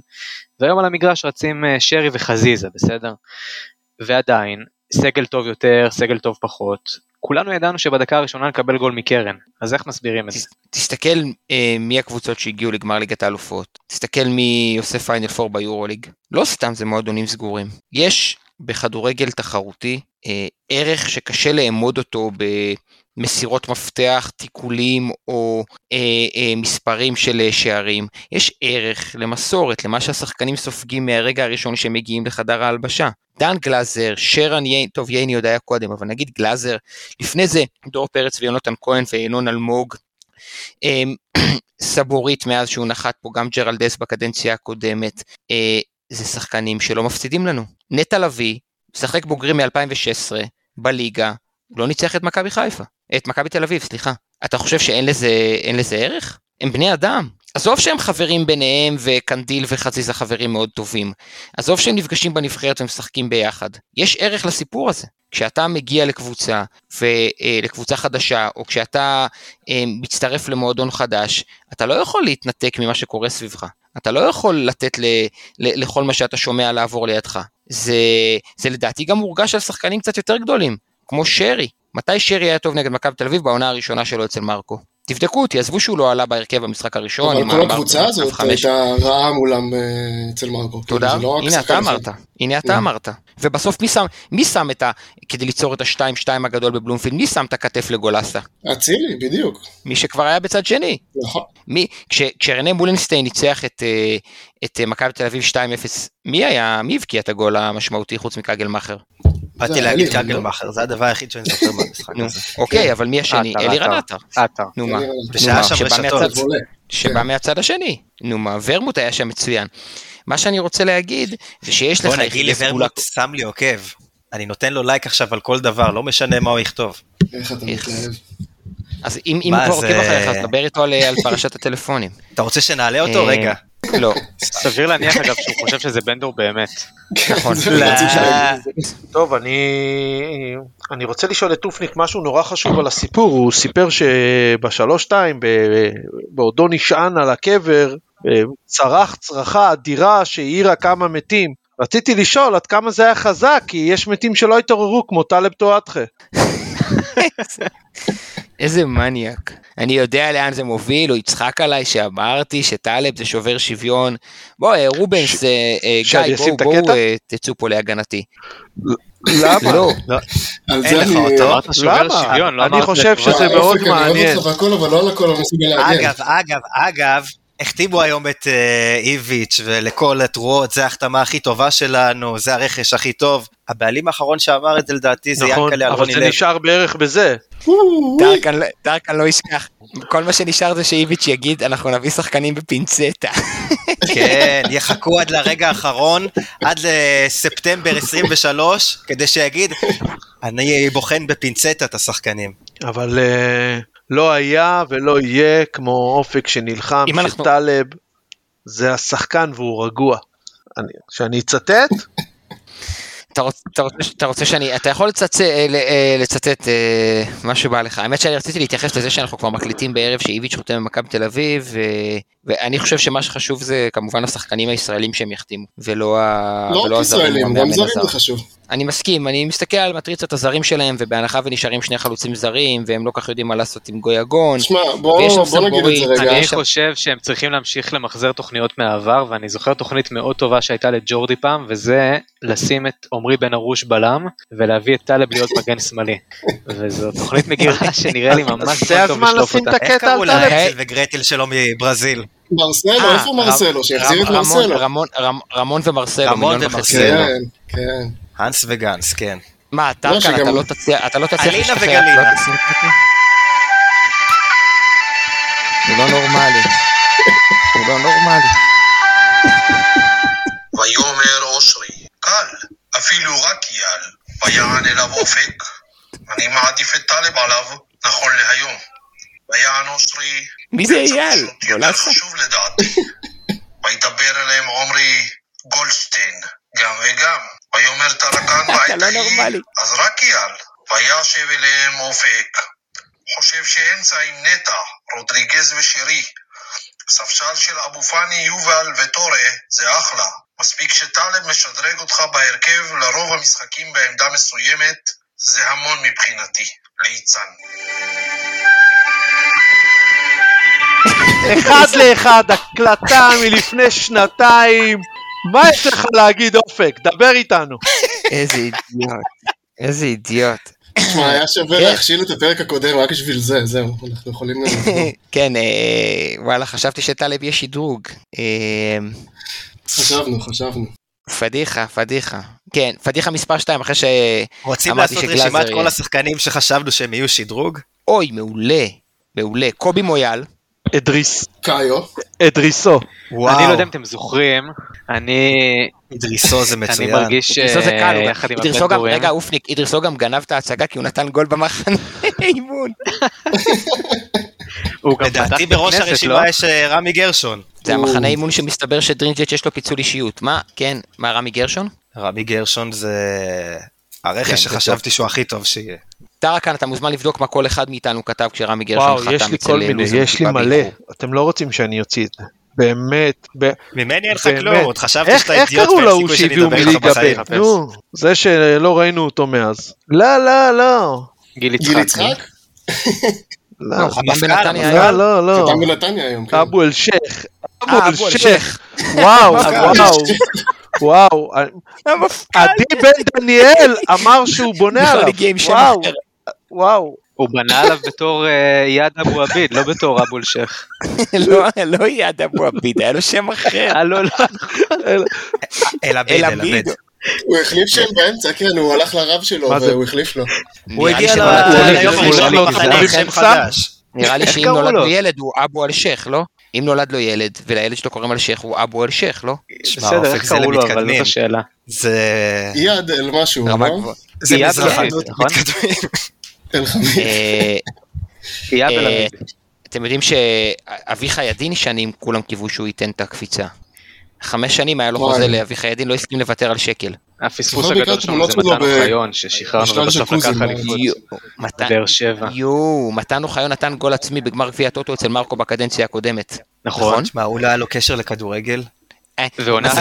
והיום על המגרש רצים שרי וחזיזה, בסדר? ועדיין, סגל טוב יותר, סגל טוב פחות, כולנו ידענו שבדקה הראשונה נקבל גול מקרן, אז איך מסבירים את זה? תסתכל מי הקבוצות שהגיעו לגמר ליגת האלופות, תסתכל מי עושה פיינל פור ביורוליג, לא סתם זה מועדונים סגורים, יש בכדורגל תחרותי ערך שקשה לאמוד אותו במסירות מפתח, תיקולים או מספרים של שערים, יש ערך למסורת, למה שהשחקנים סופגים מהרגע הראשון שמגיעים לחדר ההלבשה, דן גלאזר, שרן ייני, טוב ייני עוד היה קודם, אבל נגיד גלאזר, לפני זה דור פרץ ויונתן כהן ואילון אלמוג, סבורית מאז שהוא נחת פה, גם ג'רלדס בקדנציה הקודמת, זה שחקנים שלא מפסידים לנו, נטע לביא, משחק בוגרים מ-2016, בליגה, לא ניצח את מכבי חיפה, את מכבי תל אביב, סליחה, אתה חושב שאין לזה ערך? הם בני אדם, עזוב שהם חברים ביניהם, וקנדיל וחזיזה חברים מאוד טובים, עזוב שהם נפגשים בנבחרת ומשחקים ביחד, יש ערך לסיפור הזה, כשאתה מגיע לקבוצה, ולקבוצה חדשה, או כשאתה מצטרף למועדון חדש, אתה לא יכול להתנתק ממה שקורה סביבך, אתה לא יכול לתת לכל מה שאתה שומע לעבור לידך, זה לדעתי גם מורגש על שחקנים קצת יותר גדולים, כמו שרי, מתי שרי היה טוב נגד מכבי תל אביב בעונה הראשונה שלו אצל מרקו? תבדקו אותי, עזבו שהוא לא עלה בהרכב המשחק הראשון. אבל כל הקבוצה הזאת הייתה רעה מולם אצל מרקו. תודה, הנה אתה אמרת, ובסוף מי שם את ה... כדי ליצור את השתיים-שתיים הגדול בבלומפילד, מי שם את הכתף לגולסה? אצילי, בדיוק. מי שכבר היה בצד שני. נכון. כשרנה מולנסטיין ניצח את מכבי תל אביב 2-0, מי הבקיע את הגול המשמעותי חוץ מקגלמאכר? באתי להגיד קגלמאכר, זה הדבר היחיד שאני זוכר במשחק הזה. אוקיי, אבל מי השני? אלירן עטר. נו מה? בשעה שם רשתות. שבא מהצד השני. נו מה? ורמוט היה שם מצוין. מה שאני רוצה להגיד, זה שיש לך... בוא נגיד לוורמוט, שם לי עוקב. אני נותן לו לייק עכשיו על כל דבר, לא משנה מה הוא יכתוב. איך אתה מתלהב? אז אם הוא עוקב אחריך, אז דבר איתו על פרשת הטלפונים. אתה רוצה שנעלה אותו? רגע. לא. סביר להניח אגב שהוא חושב שזה בנדור באמת. נכון. טוב, אני רוצה לשאול את טופניק משהו נורא חשוב על הסיפור. הוא סיפר שב3-2, בעודו נשען על הקבר, צרח צרחה אדירה שהעירה כמה מתים. רציתי לשאול עד כמה זה היה חזק, כי יש מתים שלא התעוררו כמו טלב טועתך. איזה מניאק. אני יודע לאן זה מוביל, הוא יצחק עליי שאמרתי שטלב זה שובר שוויון. בוא, רובנס, גיא, בואו תצאו פה להגנתי. למה? לא. אין לך אותו. למה? אני חושב שזה מאוד מעניין. אגב, הכתיבו היום את איביץ' ולכל התרועות, זה ההחתמה הכי טובה שלנו, זה הרכש הכי טוב. הבעלים האחרון שאמר את זה לדעתי זה ינקלה. אבל זה נשאר בערך בזה. דרקן לא ישכח. כל מה שנשאר זה שאיביץ' יגיד, אנחנו נביא שחקנים בפינצטה. כן, יחכו עד לרגע האחרון, עד לספטמבר 23, כדי שיגיד, אני בוחן בפינצטה את השחקנים. אבל... לא היה ולא יהיה כמו אופק שנלחם שטלב, זה השחקן והוא רגוע. שאני אצטט? אתה רוצה שאני, אתה יכול לצטט מה שבא לך. האמת שאני רציתי להתייחס לזה שאנחנו כבר מקליטים בערב שאיביץ' חותם במכבי תל אביב, ואני חושב שמה שחשוב זה כמובן השחקנים הישראלים שהם יחתימו, ולא ישראלים, גם זרים זה חשוב. אני מסכים, אני מסתכל על מטריצת הזרים שלהם, ובהנחה ונשארים שני חלוצים זרים, והם לא כך יודעים מה לעשות עם גויגון. תשמע, בוא נגיד את זה רגע. אני חושב שהם צריכים להמשיך למחזר תוכניות מהעבר, ואני זוכר תוכנית מאוד טובה שהייתה לג'ורדי פעם, וזה לשים את עומרי בן ארוש בלם, ולהביא את טלב להיות מגן שמאלי. וזו תוכנית מגירה שנראה לי ממש טוב לשלוף אותה. איך קראו להצל וגרטל שלו מברזיל? מרסלו, איפה מרסלו? שיחזיר את מרסלו. רמון ומרסלו. כן. הנס וגנס, כן. מה, אתה כאן, אתה לא תצליח להשתחרר. אלינה וגלינה. זה לא נורמלי. זה לא נורמלי. ויומר אושרי, קל, אפילו רק יעל, ויען אליו אופק, אני מעדיף את טלב עליו, נכון להיום. ויען אושרי, מי זה יעל? יותר חשוב לדעתי. וידבר אליהם עומרי גולדשטיין, גם וגם. ויאמר טרקן בעתאי, אז רק יעל, וישב אליהם אופק, חושב שאמצע עם נטע, רודריגז ושירי, ספסל של אבו פני, יובל וטורה, זה אחלה, מספיק שטלב משדרג אותך בהרכב לרוב המשחקים בעמדה מסוימת, זה המון מבחינתי, ליצן. אחד לאחד, הקלטה מלפני שנתיים, מה יש לך להגיד אופק? דבר איתנו. איזה אידיוט. איזה אידיוט. מה, היה שווה להכשיל את הפרק הקודם רק בשביל זה, זהו, אנחנו יכולים... כן, וואלה, חשבתי שטלב יש שדרוג. חשבנו. פדיחה. כן, פדיחה מספר 2, אחרי שאמרתי שגלאזר... רוצים לעשות רשימת כל השחקנים שחשבנו שהם יהיו שדרוג? אוי, מעולה. קובי מויאל. אדריסו. אני לא יודע אם אתם זוכרים, אדריסו זה מצוין. אני מרגיש יחד עם הפרק גורם. רגע, אופניק, אדריסו גם גנב את ההצגה, כי הוא נתן גול במחנה אימון. לדעתי בראש הרשימה יש רמי גרשון. זה המחנה אימון שמסתבר שדרינג'ט יש לו פיצול אישיות. מה, כן, מה רמי גרשון? רמי גרשון זה... הרכש שחשבתי שהוא הכי טוב שיהיה. דרקן, אתה מוזמן לבדוק מה כל אחד מאיתנו כתב כשרמי גרשון חתם. וואו, יש לי כל מיני, יש לי מלא. אתם לא רוצים שאני אוציא את זה. באמת. ממני אין לך כלום, חשבתי שאתה אידיוט. איך קראו לו שהביאו מליגה ב'? נו, זה שלא ראינו אותו מאז. לא. גיל יצחק? לא, גם בנתניה היום. אבו אל שייח. אבו אל שייח. וואו. עדי בן דניאל אמר שהוא בונה עליו. וואו. הוא בנה עליו בתור יד אבו עביד, לא בתור אבו אל שייח. לא יד אבו עביד, היה לו שם אחר. אלעביד. הוא החליף שם באמצע, כן, הוא הלך לרב שלו והוא החליף לו. הוא הגיע לשם חדש. נראה לי שאם נולד לו ילד הוא אבו אל שייח, לא? אם נולד לו ילד ולילד שלו קוראים אל שייח הוא אבו אל שייח, לא? בסדר, איך קראו לו, אבל זאת השאלה. זה... יד אל משהו, לא? זה מזרחנות, מתקדמים. אל חמיד. אתם יודעים שאביך ידין שנים כולם קיוו שהוא ייתן את הקפיצה. 5 שנים היה לו חוזה לאביחי ידין, לא הסכים לוותר על שקל. הפספוס הגדול שלנו זה מתן אוחיון, ששחררנו ובסוף לקח אליפות. באר שבע. מתן אוחיון נתן גול עצמי בגמר גביע הטוטו אצל מרקו בקדנציה הקודמת. נכון. מה, הוא לא היה לו קשר לכדורגל? ועונה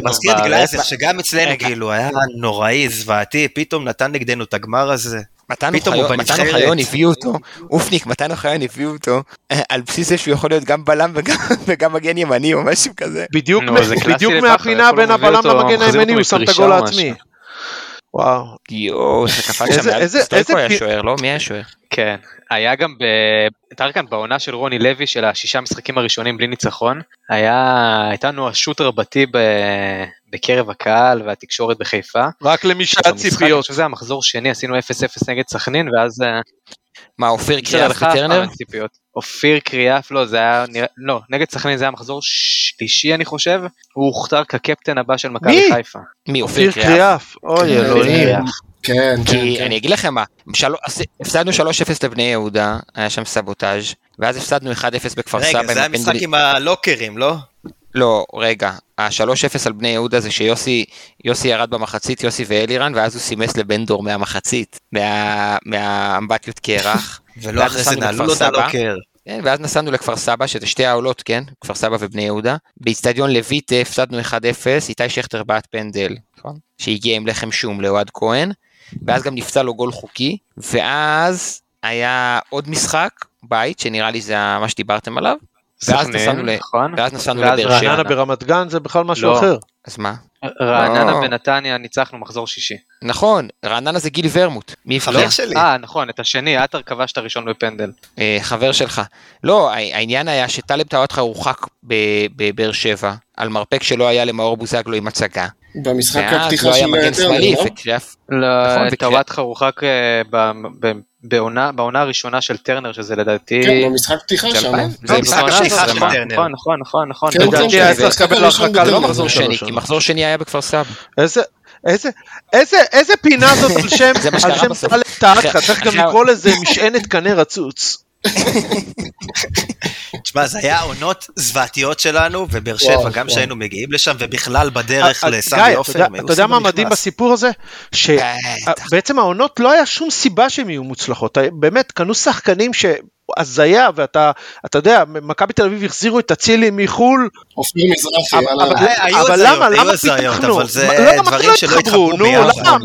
מזכיר את גלאזר, שגם אצלנו גילו, היה נוראי, זוועתי, פתאום נתן נגדנו את הגמר הזה. מתן אוחיון הביאו אותו, אופניק, מתן אוחיון הביאו אותו, על בסיס זה שהוא יכול להיות גם בלם וגם מגן ימני או משהו כזה. בדיוק מהפינה בין הבלם למגן הימני, הוא שם את הגול העצמי. וואו. יואו, זה קפץ שם, סטויקו היה שוער, לא? מי היה שוער? כן, היה גם תרקן בעונה של רוני לוי של 6 המשחקים הראשונים בלי ניצחון, הייתה נואשות רבתי בקרב הקהל והתקשורת בחיפה. רק למי שעת ציפיות. זה המחזור שני, עשינו 0-0 נגד סכנין, ואז... מה, אופיר קריאף וטרנר? אופיר קריאף, לא, זה היה... לא, נגד סכנין זה היה המחזור שלישי, אני חושב. הוא הוכתר כקפטן הבא של מכבי חיפה. מי? אופיר קריאף. אוי, אלוהים. כן, כי אני אגיד לכם מה, הפסדנו 3-0 לבני יהודה, היה שם סבוטאז', ואז הפסדנו 1-0 בכפר סבא. רגע, זה היה משחק עם הלוקרים, לא? לא, רגע, ה-3-0 על בני יהודה זה שיוסי ירד במחצית, יוסי ואלירן, ואז הוא סימס לבנדור מהמחצית, מהאמבטיות כערך. ולא אחרי זה נעלו לו את הלוקר. כן, ואז נסענו לכפר סבא, שזה שתי העולות, כן, כפר סבא ובני יהודה, באיצטדיון לויטה הפסדנו 1-0, איתי שכטר בעט פנדל, שהגיע עם לחם שום לאוהד כהן, ואז גם נפצע לו גול חוקי, ואז היה עוד משחק, בית, שנראה לי זה מה שדיברתם עליו, ואז נסענו לבאר שבע. רעננה ברמת גן זה בכלל משהו אחר. אז מה? רעננה ונתניה ניצחנו מחזור שישי. נכון, רעננה זה גיל ורמוט. חבר שלי. נכון, את השני, את הרכבש את הראשון בפנדל. חבר שלך. לא, העניין היה שטלב טאואטחה הורחק בבאר שבע, על מרפק שלא היה למאור בוזגלו עם הצגה. במשחק הפתיחה של טרנר, טאואטחה הורחק בעונה הראשונה של טרנר, שזה לדעתי... כן, במשחק פתיחה שם. זה משחק פתיחה של טרנר. נכון. לדעתי היה צריך לקבל הרחקה, לא מחזור שני, כי מחזור שני היה בכפר סבא. איזה פינה זאת על שם טלב טאואטחה, צריך גם לקרוא לזה משענת קנה רצוץ. תשמע, זה היה עונות זוועתיות שלנו, ובאר שבע גם שהיינו מגיעים לשם, ובכלל בדרך לסמי עופר. אתה יודע מה מדהים בסיפור הזה? שבעצם העונות לא היה שום סיבה שהם יהיו מוצלחות. באמת, קנו שחקנים שהזיה, ואתה יודע, מכבי תל אביב החזירו את הצילי מחול. אופיר מזרחי. אבל למה? למה תתקנו? למה לא התחברו? נו, למה?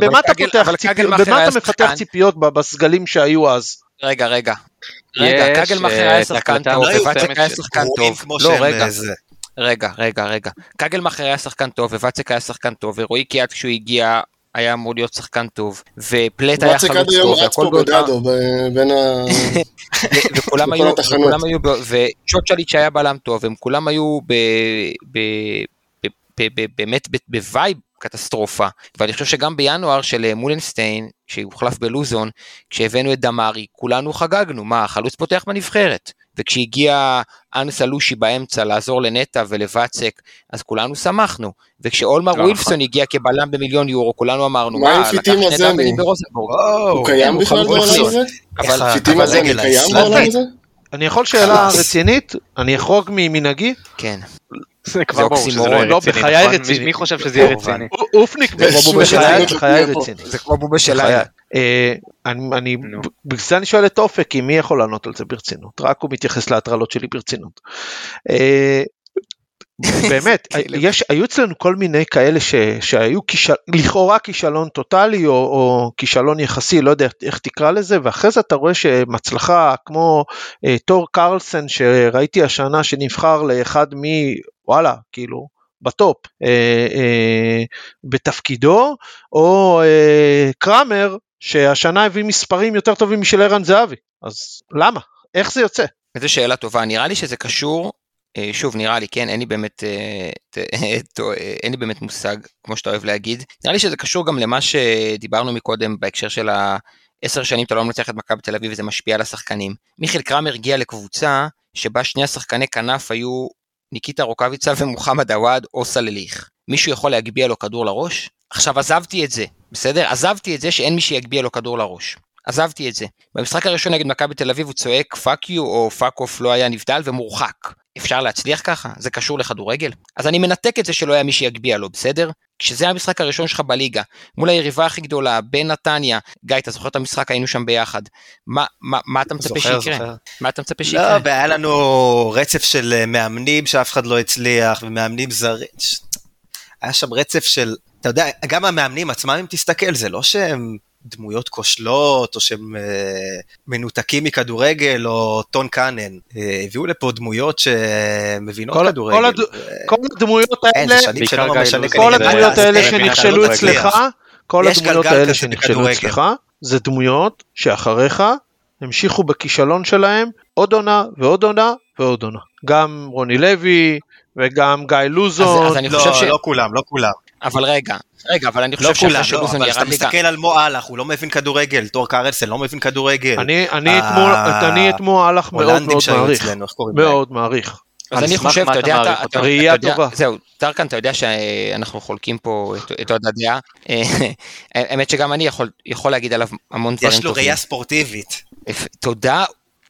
במה אתה מפתח ציפיות בסגלים שהיו אז? רגע, קגלמאכר היה שחקן טוב, ווואצק היה שחקן טוב, קגלמאכר היה שחקן טוב, ווואצק היה שחקן טוב, ורועי קיאט כשהוא הגיע היה אמור להיות שחקן טוב, ופלט היה חלוץ טוב, והכל בודדו, וכולם היו, וצ'וצ'ליץ' היה בלם טוב, הם כולם היו באמת בווייב, קטסטרופה, ואני חושב שגם בינואר של מולנשטיין, שהוחלף בלוזון, כשהבאנו את דמרי, כולנו חגגנו, מה, החלוץ פותח בנבחרת, וכשהגיע אנס אלושי באמצע לעזור לנטה ולבצק, אז כולנו שמחנו, וכשאולמר ווילפסון הגיע כבלם ב מיליון יורו, כולנו אמרנו, מה, לקחת נטה ולברוזנבורג, הוא קיים בכלל בעולם הזה? אבל פיתים הזה קיים בעולם הזה? אני יכול שאלה רצינית? אני אחרוג ממנהגי? כן. זה כבר ברור שזה לא בחיי רציני. מי חושב שזה יהיה רציני? אופניק בחיי רציני. זה כמו בובה שלה. בגלל זה אני שואל את אופק, אם מי יכול לענות על זה ברצינות? רק הוא מתייחס להטרלות שלי ברצינות. באמת, היו אצלנו כל מיני כאלה שהיו לכאורה כישלון טוטלי, או כישלון יחסי, לא יודע איך תקרא לזה, ואחרי זה אתה רואה שמצלחה, כמו תור קרלסן, שראיתי השנה שנבחר לאחד מי, וואלה, כאילו, בטופ, בתפקידו, או קרמר, שהשנה הביא מספרים יותר טובים משל ערן זהבי, אז למה? איך זה יוצא? זו שאלה טובה, נראה לי שזה קשור, שוב, נראה לי, כן, אין לי באמת מושג, כמו שאתה אוהב להגיד. נראה לי שזה קשור גם למה שדיברנו מקודם, בהקשר של 10 שנים, אתה לא מנצח את מכבי תל אביב, וזה משפיע על השחקנים. מיכאל קרמר הגיע לקבוצה, שבה שני השחקני כנף היו ניקיטה רוקביצה ומוחמד עוואד, או סלליך. מישהו יכול להגביע לו כדור לראש? עכשיו, עזבתי את זה, בסדר? עזבתי את זה שאין מי שיגביע לו כדור לראש. עזבתי את זה. במשחק הראשון נגד מכבי תל אביב הוא צועק, "Fuck you" או "Fuck off", לא היה נבדל ומורחק. אפשר להצליח ככה? זה קשור לכדורגל? אז אני מנתק את זה שלא היה מי שיגביע לו, בסדר? כשזה המשחק הראשון שלך בליגה, מול היריבה הכי גדולה, בנתניה, גיא, אתה זוכר את המשחק, היינו שם ביחד, מה אתה מצפה שיקרה? מה אתה מצפה שיקרה? לא, והיה לנו רצף של מאמנים שאף אחד לא הצליח, ומאמנים זרים, היה שם רצף של, אתה יודע, גם המאמנים עצמם אם תסתכל, זה לא שהם דמויות כושלות, או שהם מנותקים מכדורגל, או טון קאנן, הביאו לפה דמויות שמבינות כדורגל. כל הדמויות האלה, כל הדמויות האלה שנכשלו אצלך, כל הדמויות האלה שנכשלו אצלך, זה דמויות שאחריך המשיכו בכישלון שלהם, עוד עונה ועוד עונה ועוד עונה. גם רוני לוי, וגם גיא לוזון, לא כולם. אבל רגע, אבל אני חושב שאפשר לוזון ירד ליגה. אתה מסתכל על מו הלך, הוא לא מבין כדורגל, תור קרלסן לא מבין כדורגל. אני את מו הלך מאוד מאוד מעריך. אז אני חושב, אתה יודע, ראייה טובה. זהו, דרקן, אתה יודע שאנחנו חולקים פה את עוד הדעה. האמת שגם אני יכול להגיד עליו המון דברים טובים. יש לו ראייה ספורטיבית. תודה.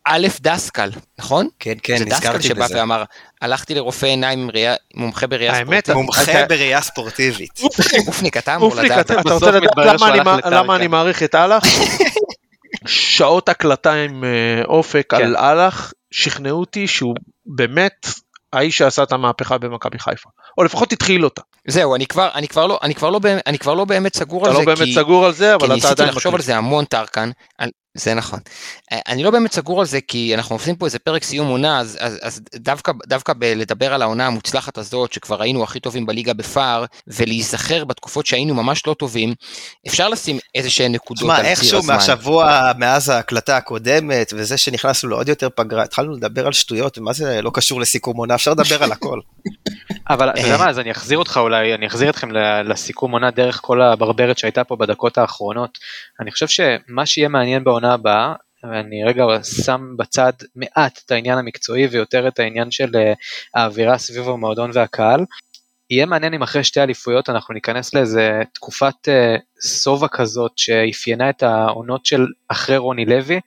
א' דסקל, נכון? כן, נזכרתי בזה. זה דסקל שבא ואמר, הלכתי לרופא עיניים מומחה בראייה ספורטיבית. מומחה בראייה ספורטיבית. אופניק, אתה אמור לדעת. אתה רוצה לדעת למה אני מעריך את הלך? שעות הקלטה עם אופק על הלך, שכנעו אותי שהוא באמת האיש שעשה את המהפכה במכבי חיפה. או לפחות התחיל אותה. זהו, אני כבר לא באמת סגור על זה. אתה לא באמת סגור על זה, אבל אתה עדיין... כי ניסיתי לחשוב על זה המון טרקן. זה נכון. אני לא באמת סגור על זה, כי אנחנו עושים פה איזה פרק סיום עונה, אז דווקא בלדבר על העונה המוצלחת הזאת, שכבר היינו הכי טובים בליגה בפער, ולהיזכר בתקופות שהיינו ממש לא טובים, אפשר לשים איזה שהן נקודות על ציר הזמן. איכשהו מהשבוע, מאז ההקלטה הקודמת, וזה שנכנסנו לעוד יותר פגרה, התחלנו לדבר על שטויות, ומה זה לא קשור לסיכום עונה, אפשר לדבר על הכל. אבל למה, אז אני אחזיר אותך אולי, אני אחזיר אתכם לסיכום עונה דרך כל הברברת שהייתה פה בדקות האחרונות. אני חושב שמה שיהיה מעניין בעונה הבאה, ואני רגע שם בצד מעט את העניין המקצועי ויותר את העניין של האווירה סביב המועדון והקהל, יהיה מעניין אם אחרי שתי אליפויות אנחנו ניכנס לאיזה תקופת סובה כזאת שהפיינה את העונות של אחרי רוני לוי,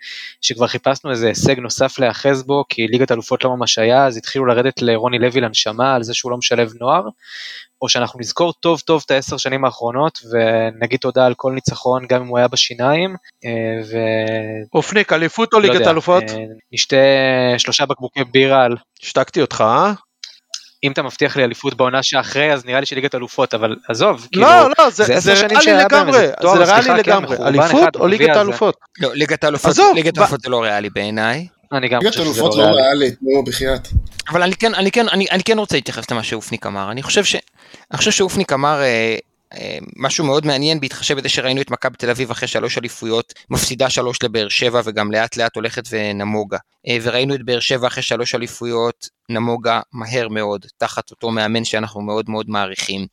שכבר חיפשנו איזה הישג נוסף להיאחז בו, כי ליגת אלופות לא ממש היה, אז התחילו לרדת לרוני לוי לנשמה על זה שהוא לא משלב נוער, או שאנחנו נזכור טוב טוב את 10 שנים האחרונות, ונגיד תודה על כל ניצחון, גם אם הוא היה בשיניים, אופניק, אליפות או ליגת אלופות? נשתה 3 בקבוקי בירה על... שתקתי אותך, אה? אם אתה מבטיח לי אליפות בעונה שאחרי, אז נראה לי שליגת אלופות, אבל עזוב. לא, זה נראה לי לגמרי. זה נראה לי לגמרי. אליפות או ליגת אלופות? לא, ליגת אלופות זה לא ריאלי בעיניי. ליגת אלופות לא ריאלי, לא בחייאת. אבל אני כן רוצה להתייחס למה שאופניק אמר. אני חושב שאופניק אמר משהו מאוד מעניין, בהתחשב בזה שראינו את מכבי תל אביב אחרי 3 אליפויות, מפסידה 3 לבאר שבע, וגם לאט לאט הולכת ונמוגה. וראינו את באר שבע אחרי 3 אליפויות, נמוגה מהר מאוד, תחת אותו מאמן שאנחנו מאוד מאוד מעריכים.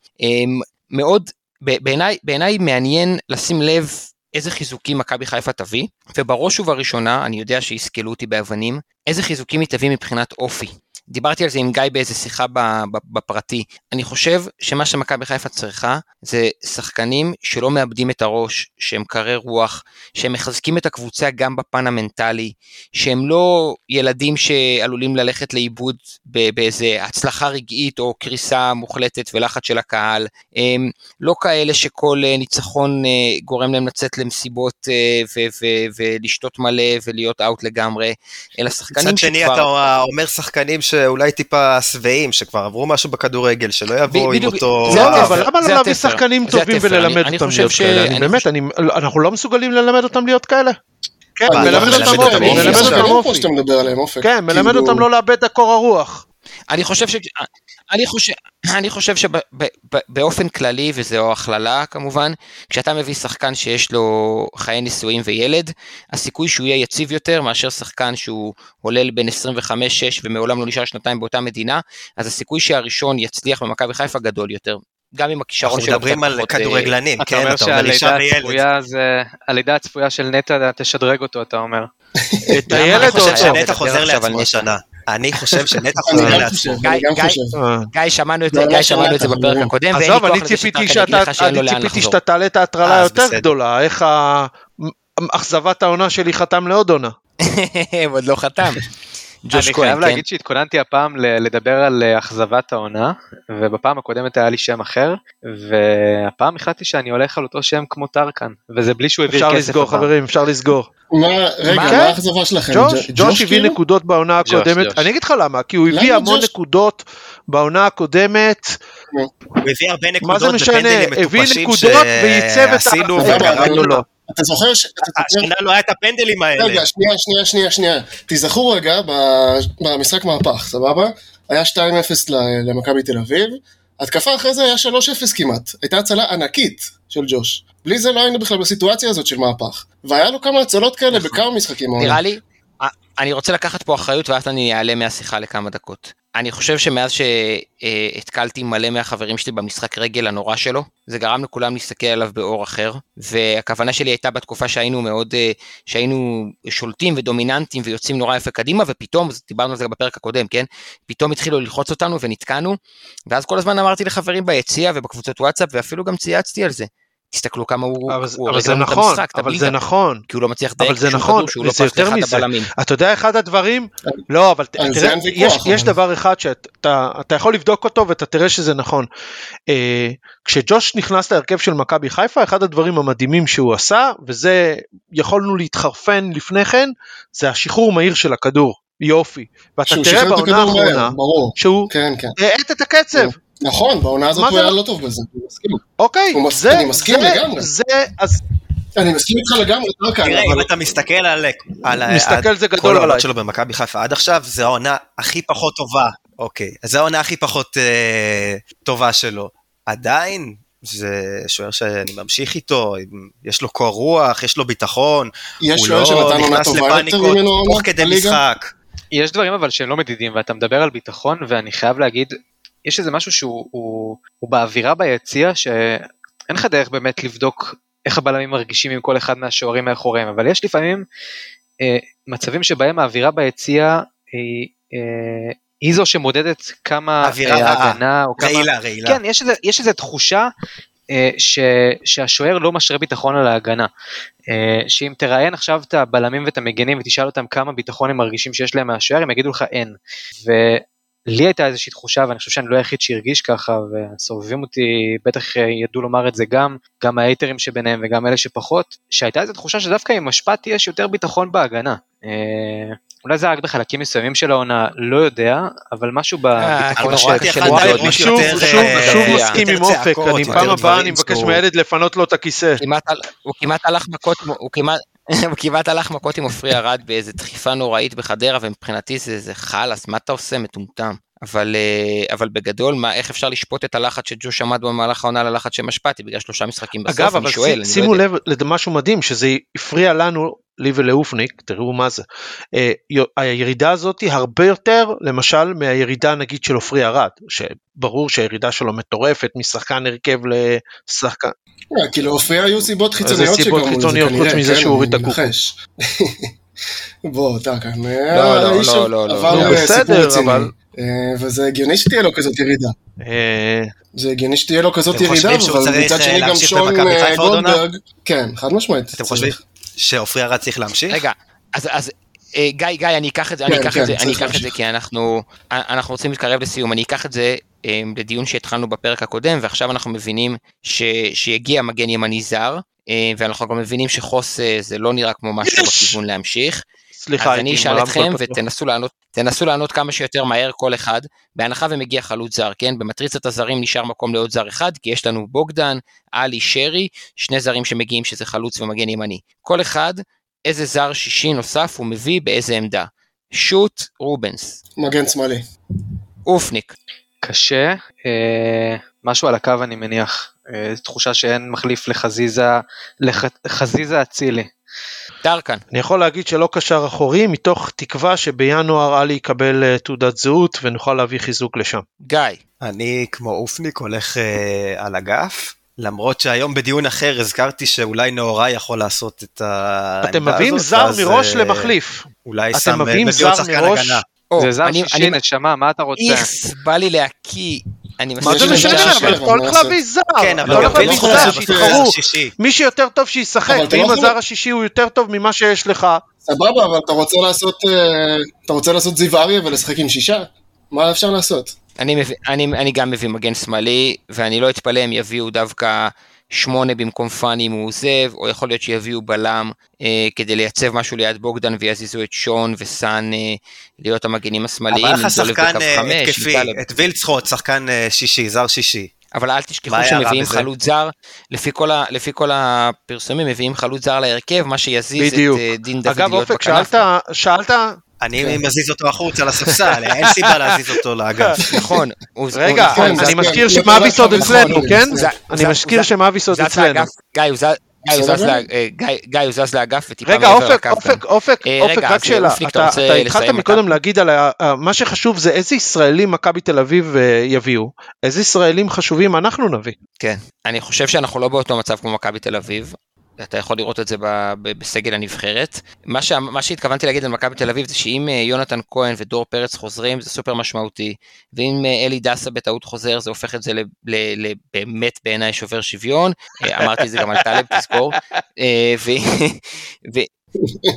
מאוד, בעיניי מעניין לשים לב איזה חיזוקים מכבי חיפה תביא, ובראש ובראשונה, אני יודע שיסכלו אותי באבנים, איזה חיזוקים היא תביא מבחינת אופי. דיברתי על זה עם גיא באיזה שיחה בפרטי. אני חושב שמה שמכבי חיפה צריכה, זה שחקנים שלא מאבדים את הראש, שהם קרי רוח, שהם מחזקים את הקבוצה גם בפן המנטלי, שהם לא ילדים שעלולים ללכת לאיבוד באיזה הצלחה רגעית, או קריסה מוחלטת ולחץ של הקהל, הם לא כאלה שכל ניצחון גורם להם לצאת למסיבות, ולשתות מלא, ולהיות אאוט לגמרי, אלא שחקנים שכבר... צד שני, אתה אומר שחקנים ש... שאולי טיפה סבעים, שכבר עברו משהו בכדורגל, שלא יבואו עם אותו... לא, אבל למה לא להביא שחקנים טובים וללמד אותם להיות כאלה? באמת, אנחנו לא מסוגלים ללמד אותם להיות כאלה. כן, מלמד אותם לא לאבד הקור הרוח. אני חושב שבאופן כללי, וזו הכללה כמובן, כשאתה מביא שחקן שיש לו חיי נישואים וילד, הסיכוי שהוא יהיה יציב יותר מאשר שחקן שהוא עולל בין 25-6 ומעולם לא נשאר שנתיים באותה מדינה, אז הסיכוי שהראשון יצליח במכבי חיפה גדול יותר. גם עם הכישרון שלו. אנחנו מדברים על כדורגלנים, כן? אתה אומר שהלידה הצפויה של נטע תשדרג אותו, אתה אומר. אני חושב שנטע חוזר לעצמו השנה. אני חושב שנטע חוזר לעצמו. גיא, שמענו את זה בפרק הקודם, עזוב, אני ציפיתי שאתה תעלה את ההטרלה יותר גדולה, איך אכזבת העונה שלי חתם לעוד עונה. עוד לא חתם. אני חייב להגיד שהתכוננתי הפעם לדבר על אכזבת העונה, ובפעם הקודמת היה לי שם אחר, והפעם החלטתי שאני הולך על אותו שם כמו טרקן, וזה בלי שהוא הביא כסף. אפשר לסגור חברים, אפשר לסגור. רגע, מה האכזבה שלכם? ג'וש הביא נקודות בעונה הקודמת, אני אגיד לך למה, כי הוא הביא המון נקודות בעונה הקודמת, הוא הביא הרבה נקודות בפנדלים מטופשים שעשינו וקראנו לו. אתה זוכר השנה לא היה את הפנדלים האלה. רגע, שנייה. תזכרו רגע, במשחק מהפך, סבבה? היה 2-0 למכבי תל אביב, התקפה אחרי זה היה 3-0 כמעט. הייתה הצלה ענקית של ג'וש. בלי זה לא היינו בכלל בסיטואציה הזאת של מהפך. והיה לו כמה הצלות כאלה בכמה משחקים. נראה לי, אני רוצה לקחת פה אחריות, ואז אני אעלה מהשיחה לכמה דקות. אני חושב שמאז שהתקלתי מלא מהחברים שלי במשחק רגל הנורא שלו, זה גרם לכולם להסתכל עליו באור אחר, והכוונה שלי הייתה בתקופה שהיינו שולטים ודומיננטים ויוצאים נורא יפה קדימה, ופתאום, דיברנו על זה בפרק הקודם, כן? פתאום התחילו ללחוץ אותנו ונתקענו, ואז כל הזמן אמרתי לחברים ביציע ובקבוצות וואטסאפ, ואפילו גם צייצתי על זה. תסתכלו כמה הוא... אבל זה נכון, אבל זה נכון. כי הוא לא מצליח דרך, שהוא כדור, שהוא לא פרק לאחד הבלמים. אתה יודע אחד הדברים? לא, אבל יש דבר אחד שאתה יכול לבדוק אותו, ואתה תראה שזה נכון. כשג'וש נכנס להרכב של מכבי חיפה, אחד הדברים המדהימים שהוא עשה, וזה יכולנו להתחרפן לפני כן, זה השחרור מהיר של הכדור. יופי. ואתה תראה בעונה האחרונה, שהוא העט את הקצב. נכון, בעונה הזאת הוא היה לא טוב בזה, אני מסכים. אוקיי, אני מסכים לגמרי. אני מסכים איתך לגמרי, תראה, אם אתה מסתכל על כל העונות שלו במכבי חיפה עד עכשיו, זה העונה הכי פחות טובה, אוקיי, זה העונה הכי פחות טובה שלו, עדיין, זה שוער שאני ממשיך איתו, יש לו קור רוח, יש לו ביטחון, הוא לא נכנס לפניקות תוך כדי משחק. יש דברים אבל שהם לא מדידים, ואתה מדבר על ביטחון, ואני חייב להגיד, יש איזה משהו שהוא באווירה ביציע, שאין לך דרך באמת לבדוק איך הבלמים מרגישים עם כל אחד מהשוערים מאחוריהם, אבל יש לפעמים מצבים שבהם האווירה ביציע היא זו שמודדת כמה הגנה, או כמה... רעילה. כן, יש איזה תחושה שהשוער לא משרה ביטחון על ההגנה, שאם תראיין עכשיו את הבלמים ואת המגנים, ותשאל אותם כמה ביטחון הם מרגישים שיש להם מהשוער, הם יגידו לך אין, לי הייתה איזושהי תחושה, ואני חושב שאני לא היחיד שהרגיש ככה, והסובבים אותי, בטח ידעו לומר את זה גם האייטרים שביניהם וגם אלה שפחות, שהייתה איזו תחושה שדווקא עם השפעת יש יותר ביטחון בהגנה. אולי זה רק בחלקים מסוימים של העונה, לא יודע, אבל משהו בביטחון שלו. שוב מסכים עם אופק, אני פעם הבאה אני מבקש מהילד לפנות לו את הכיסא. הוא כמעט הלך מכות, הוא כמעט הלך מכות עם אופרי ארד באיזו דחיפה נוראית בחדרה, ומבחינתי זה חלס, מה אתה עושה מטומטם? אבל בגדול, איך אפשר לשפוט את הלחץ שג'וש עמד במהלך העונה ללחץ שמשפטי, בגלל 3 משחקים בסוף, אגב, אבל שימו לב למשהו מדהים, שזה הפריע לנו, לי ולאופניק, תראו מה זה, הירידה הזאת היא הרבה יותר, למשל, מהירידה נגיד של אופרי ארד, שברור שהירידה שלו מטורפת, משחקן הרכב לשחקן. כי לאופרי היו סיבות חיצוניות שגרמו לזה, חוץ מזה שהוריד את הקופ. בוא, תקן. לא. בסדר, אבל... וזה הגיוני שתהיה לו כזאת ירידה. אבל מצד שני גם שון גולדברג, כן, חד משמעית. אתם חושבים שאופרי ארד צריך להמשיך? רגע, אז גיא, אני אקח את זה, כי אנחנו רוצים להתקרב לסיום, אני אקח את זה לדיון שהתחלנו בפרק הקודם, ועכשיו אנחנו מבינים שיגיע מגן ימני זר, ואנחנו גם מבינים שחוס זה לא נראה כמו משהו בכיוון להמשיך, סליחה, אז אני אשאל אתכם ותנסו לענות כמה שיותר מהר כל אחד, בהנחה ומגיע חלוץ זר, כן? במטריצת הזרים נשאר מקום לעוד זר אחד, כי יש לנו בוגדן, אלי, שרי, שני זרים שמגיעים שזה חלוץ ומגן ימני. כל אחד, איזה זר שישי נוסף הוא מביא באיזה עמדה? שוט, רובנס. מגן שמאלי. אופניק. קשה, משהו על הקו אני מניח, תחושה שאין מחליף לחזיזה הצילי. דרקן. אני יכול להגיד שלא קשר אחורי, מתוך תקווה שבינואר אלי יקבל תעודת זהות ונוכל להביא חיזוק לשם. גיא. אני כמו אופניק הולך על אגף, למרות שהיום בדיון אחר הזכרתי שאולי נאורה יכול לעשות את העמדה הזאת. אתם מביאים זר מראש למחליף. אולי שם מביאות שחקן הגנה. זה זר שישי נשמה, מה אתה רוצה? איס, בא לי להקיא. מה זה משנה, אבל אתה הולך להביא זר. כן, אבל אתה הולך להביא זר שיתחרו. מי שיותר טוב שישחק, ואם הזר השישי הוא יותר טוב ממה שיש לך. סבבה, אבל אתה רוצה לעשות זיו אריה ולשחק עם שישה? מה אפשר לעשות? אני גם מביא מגן שמאלי, ואני לא אתפלא אם יביאו דווקא 8 במקום פאני אם הוא עוזב, או יכול להיות שיביאו בלם כדי לייצב משהו ליד בוגדן, ויזיזו את שון וסן להיות המגנים השמאליים. אבל לך שחקן התקפי, את וילצחוט, שחקן שישי, זר שישי. אבל אל תשכחו שמביאים חלוץ זר, לפי כל הפרסומים מביאים חלוץ זר להרכב, מה שיזיז את דין דוד להיות בכנף. אגב אופק, שאלת... אני מזיז אותו החוצה לספסל, אין סיבה להזיז אותו לאגף. נכון. רגע, אני מזכיר שמאביס עוד אצלנו, כן? אני מזכיר שמאביס עוד אצלנו. גיא, הוא זז לאגף וטיפה מעבר לקו. רגע, אופק, רק שאלה. אתה התחלת מקודם להגיד על מה שחשוב זה איזה ישראלים מכבי תל אביב יביאו, איזה ישראלים חשובים אנחנו נביא. כן, אני חושב שאנחנו לא באותו מצב כמו מכבי תל אביב, אתה יכול לראות את זה בסגל הנבחרת. מה שהתכוונתי להגיד על מכבי תל אביב, זה שאם יונתן כהן ודור פרץ חוזרים, זה סופר משמעותי, ואם אלי דסה בטעות חוזר, זה הופך את זה באמת בעיניי שובר שוויון, אמרתי זה גם על טלב, תזכור,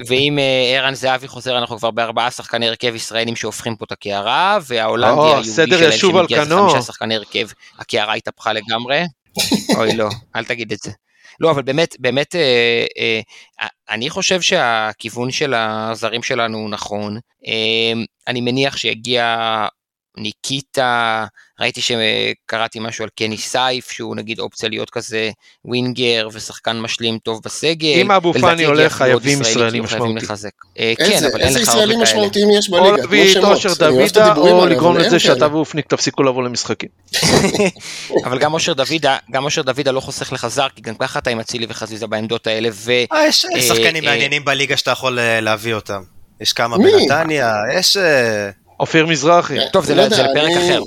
ואם ערן זהבי חוזר, אנחנו כבר ב4 שחקני הרכב ישראלים שהופכים פה את הקערה, וההולנדי היהודי שלהם שמגיע זה 5 שחקני הרכב, הקערה התהפכה לגמרי, אוי לא, אל תגיד את זה. לא, אבל באמת, אני חושב שהכיוון של הזרים שלנו הוא נכון, אני מניח שיגיע ניקיטה, ראיתי שקראתי משהו על קני סייף, שהוא נגיד אופציה להיות כזה ווינגר ושחקן משלים טוב בסגל. אם אבו פאני הולך חייבים ישראלים משמעותיים. איזה ישראלים משמעותיים יש בליגה? או להביא את אושר דוידה, או לגרום לזה שאתה ואופניק תפסיקו לבוא למשחקים. אבל גם אושר דוידה לא חוסך לחזר, כי גם ככה אתה עם הצילי וחזיזה בעמדות האלה. יש שחקנים מעניינים בליגה שאתה יכול להביא אותם. יש כמה בנתניה, יש... אופיר מזרחי. טוב, זה לפרק אחר.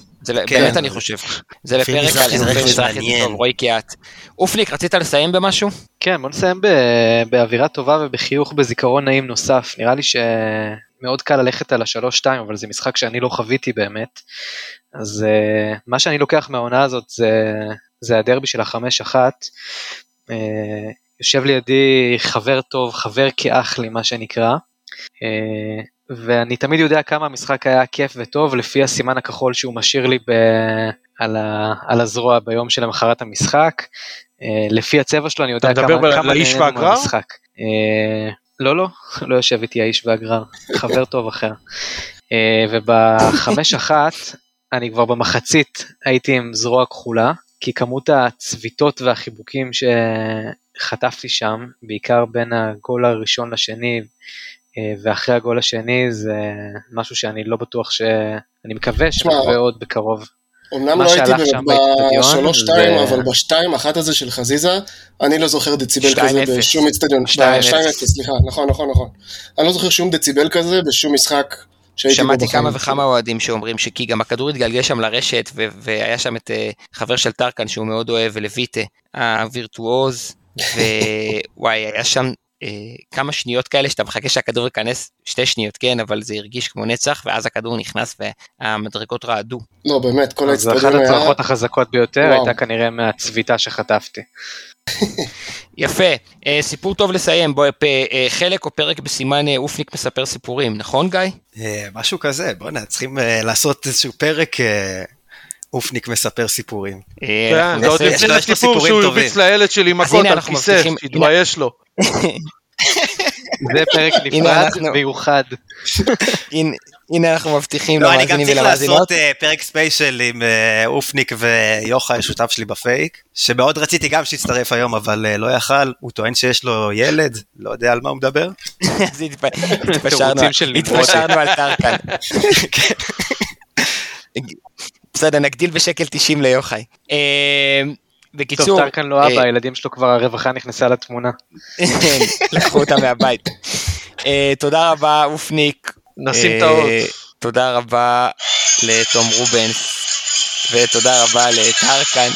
באמת אני חושב. זה לפרק על אופיר מזרחי. טוב, רואי קיאט. אופניק, רצית לסיים במשהו? כן, בוא נסיים באווירה טובה ובחיוך בזיכרון נעים נוסף. נראה לי שמאוד קל ללכת על 3-2, אבל זה משחק שאני לא חוויתי באמת. אז מה שאני לוקח מהעונה הזאת זה הדרבי של 5-1. יושב לידי חבר טוב, חבר כאח לי, מה שנקרא. ואני תמיד יודע כמה המשחק היה כיף וטוב, לפי הסימן הכחול שהוא משאיר לי על הזרוע ביום של המחרת המשחק, לפי הצבע שלו אני יודע כמה נהנה מהמשחק. לא יושב איתי האיש והגרר, חבר טוב אחר. וב-5-1, אני כבר במחצית הייתי עם זרוע כחולה, כי כמות הצביטות והחיבוקים שחטפתי שם, בעיקר בין הגול הראשון לשני, ואחרי הגול השני זה משהו שאני לא בטוח שאני מקווה שנראה עוד בקרוב. אמנם לא הייתי ב-3-2, אבל ב-2-1 הזה של חזיזה, אני לא זוכר דציבל כזה בשום אצטדיון. 2-0, סליחה, נכון. אני לא זוכר שום דציבל כזה בשום משחק שהייתי בו בחיים. שמעתי כמה וכמה אוהדים שאומרים שכי גם הכדור התגלגל שם לרשת, והיה שם את חבר של טרקן שהוא מאוד אוהב, ולויטה, הווירטואוז, ווואי, היה שם... כמה שניות כאלה שאתה מחכה שהכדור ייכנס, 2 שניות כן, אבל זה הרגיש כמו נצח, ואז הכדור נכנס והמדרגות רעדו. לא, באמת, כל ההצטרדות היה... אז אחת הצרכות החזקות ביותר הייתה כנראה מהצביטה שחטפתי. יפה, סיפור טוב לסיים, בוא חלק או פרק בסימן אופניק מספר סיפורים, נכון גיא? משהו כזה, בוא נצריכים לעשות איזשהו פרק... אופניק מספר סיפורים. זה עוד יצא לסיפור שהוא ירביץ לילד שלי מכות על כיסא, שיתבייש לו. זה פרק נפרד מיוחד. הנה אנחנו מבטיחים. לא, אני גם צריך לעשות פרק ספיישל עם אופניק ויוחה, שותף שלי בפייק, שמאוד רציתי גם שיצטרף היום, אבל לא יכל, הוא טוען שיש לו ילד, לא יודע על מה הוא מדבר. אז התפשרנו על טרקן. בסדר, נגדיל בשקל 90 ליוחאי. בקיצור, טוב, טרקן לא אבא, הילדים שלו כבר הרווחה נכנסה לתמונה. לקחו אותה מהבית. תודה רבה, אופניק. נשים טעות. תודה רבה לתום רובנס, ותודה רבה לטרקן.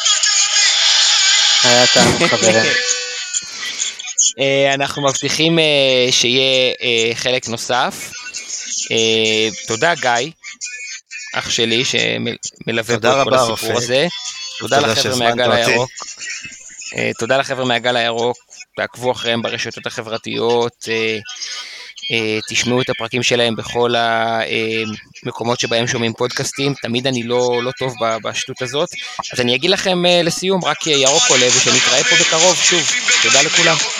היה טעם, חברים. אנחנו מבטיחים שיהיה חלק נוסף. תודה, גיא. אח שלי שמלווה פה את כל הסיפור הזה. תודה לחבר'ה מהגל הירוק. תודה לחבר'ה מהגל הירוק, תעקבו אחריהם ברשתות החברתיות, תשמעו את הפרקים שלהם בכל המקומות שבהם שומעים פודקאסטים, תמיד אני לא טוב בשטות הזאת, אז אני אגיד לכם לסיום, רק ירוק עולה ושנתראה פה בקרוב, שוב, תודה לכולם.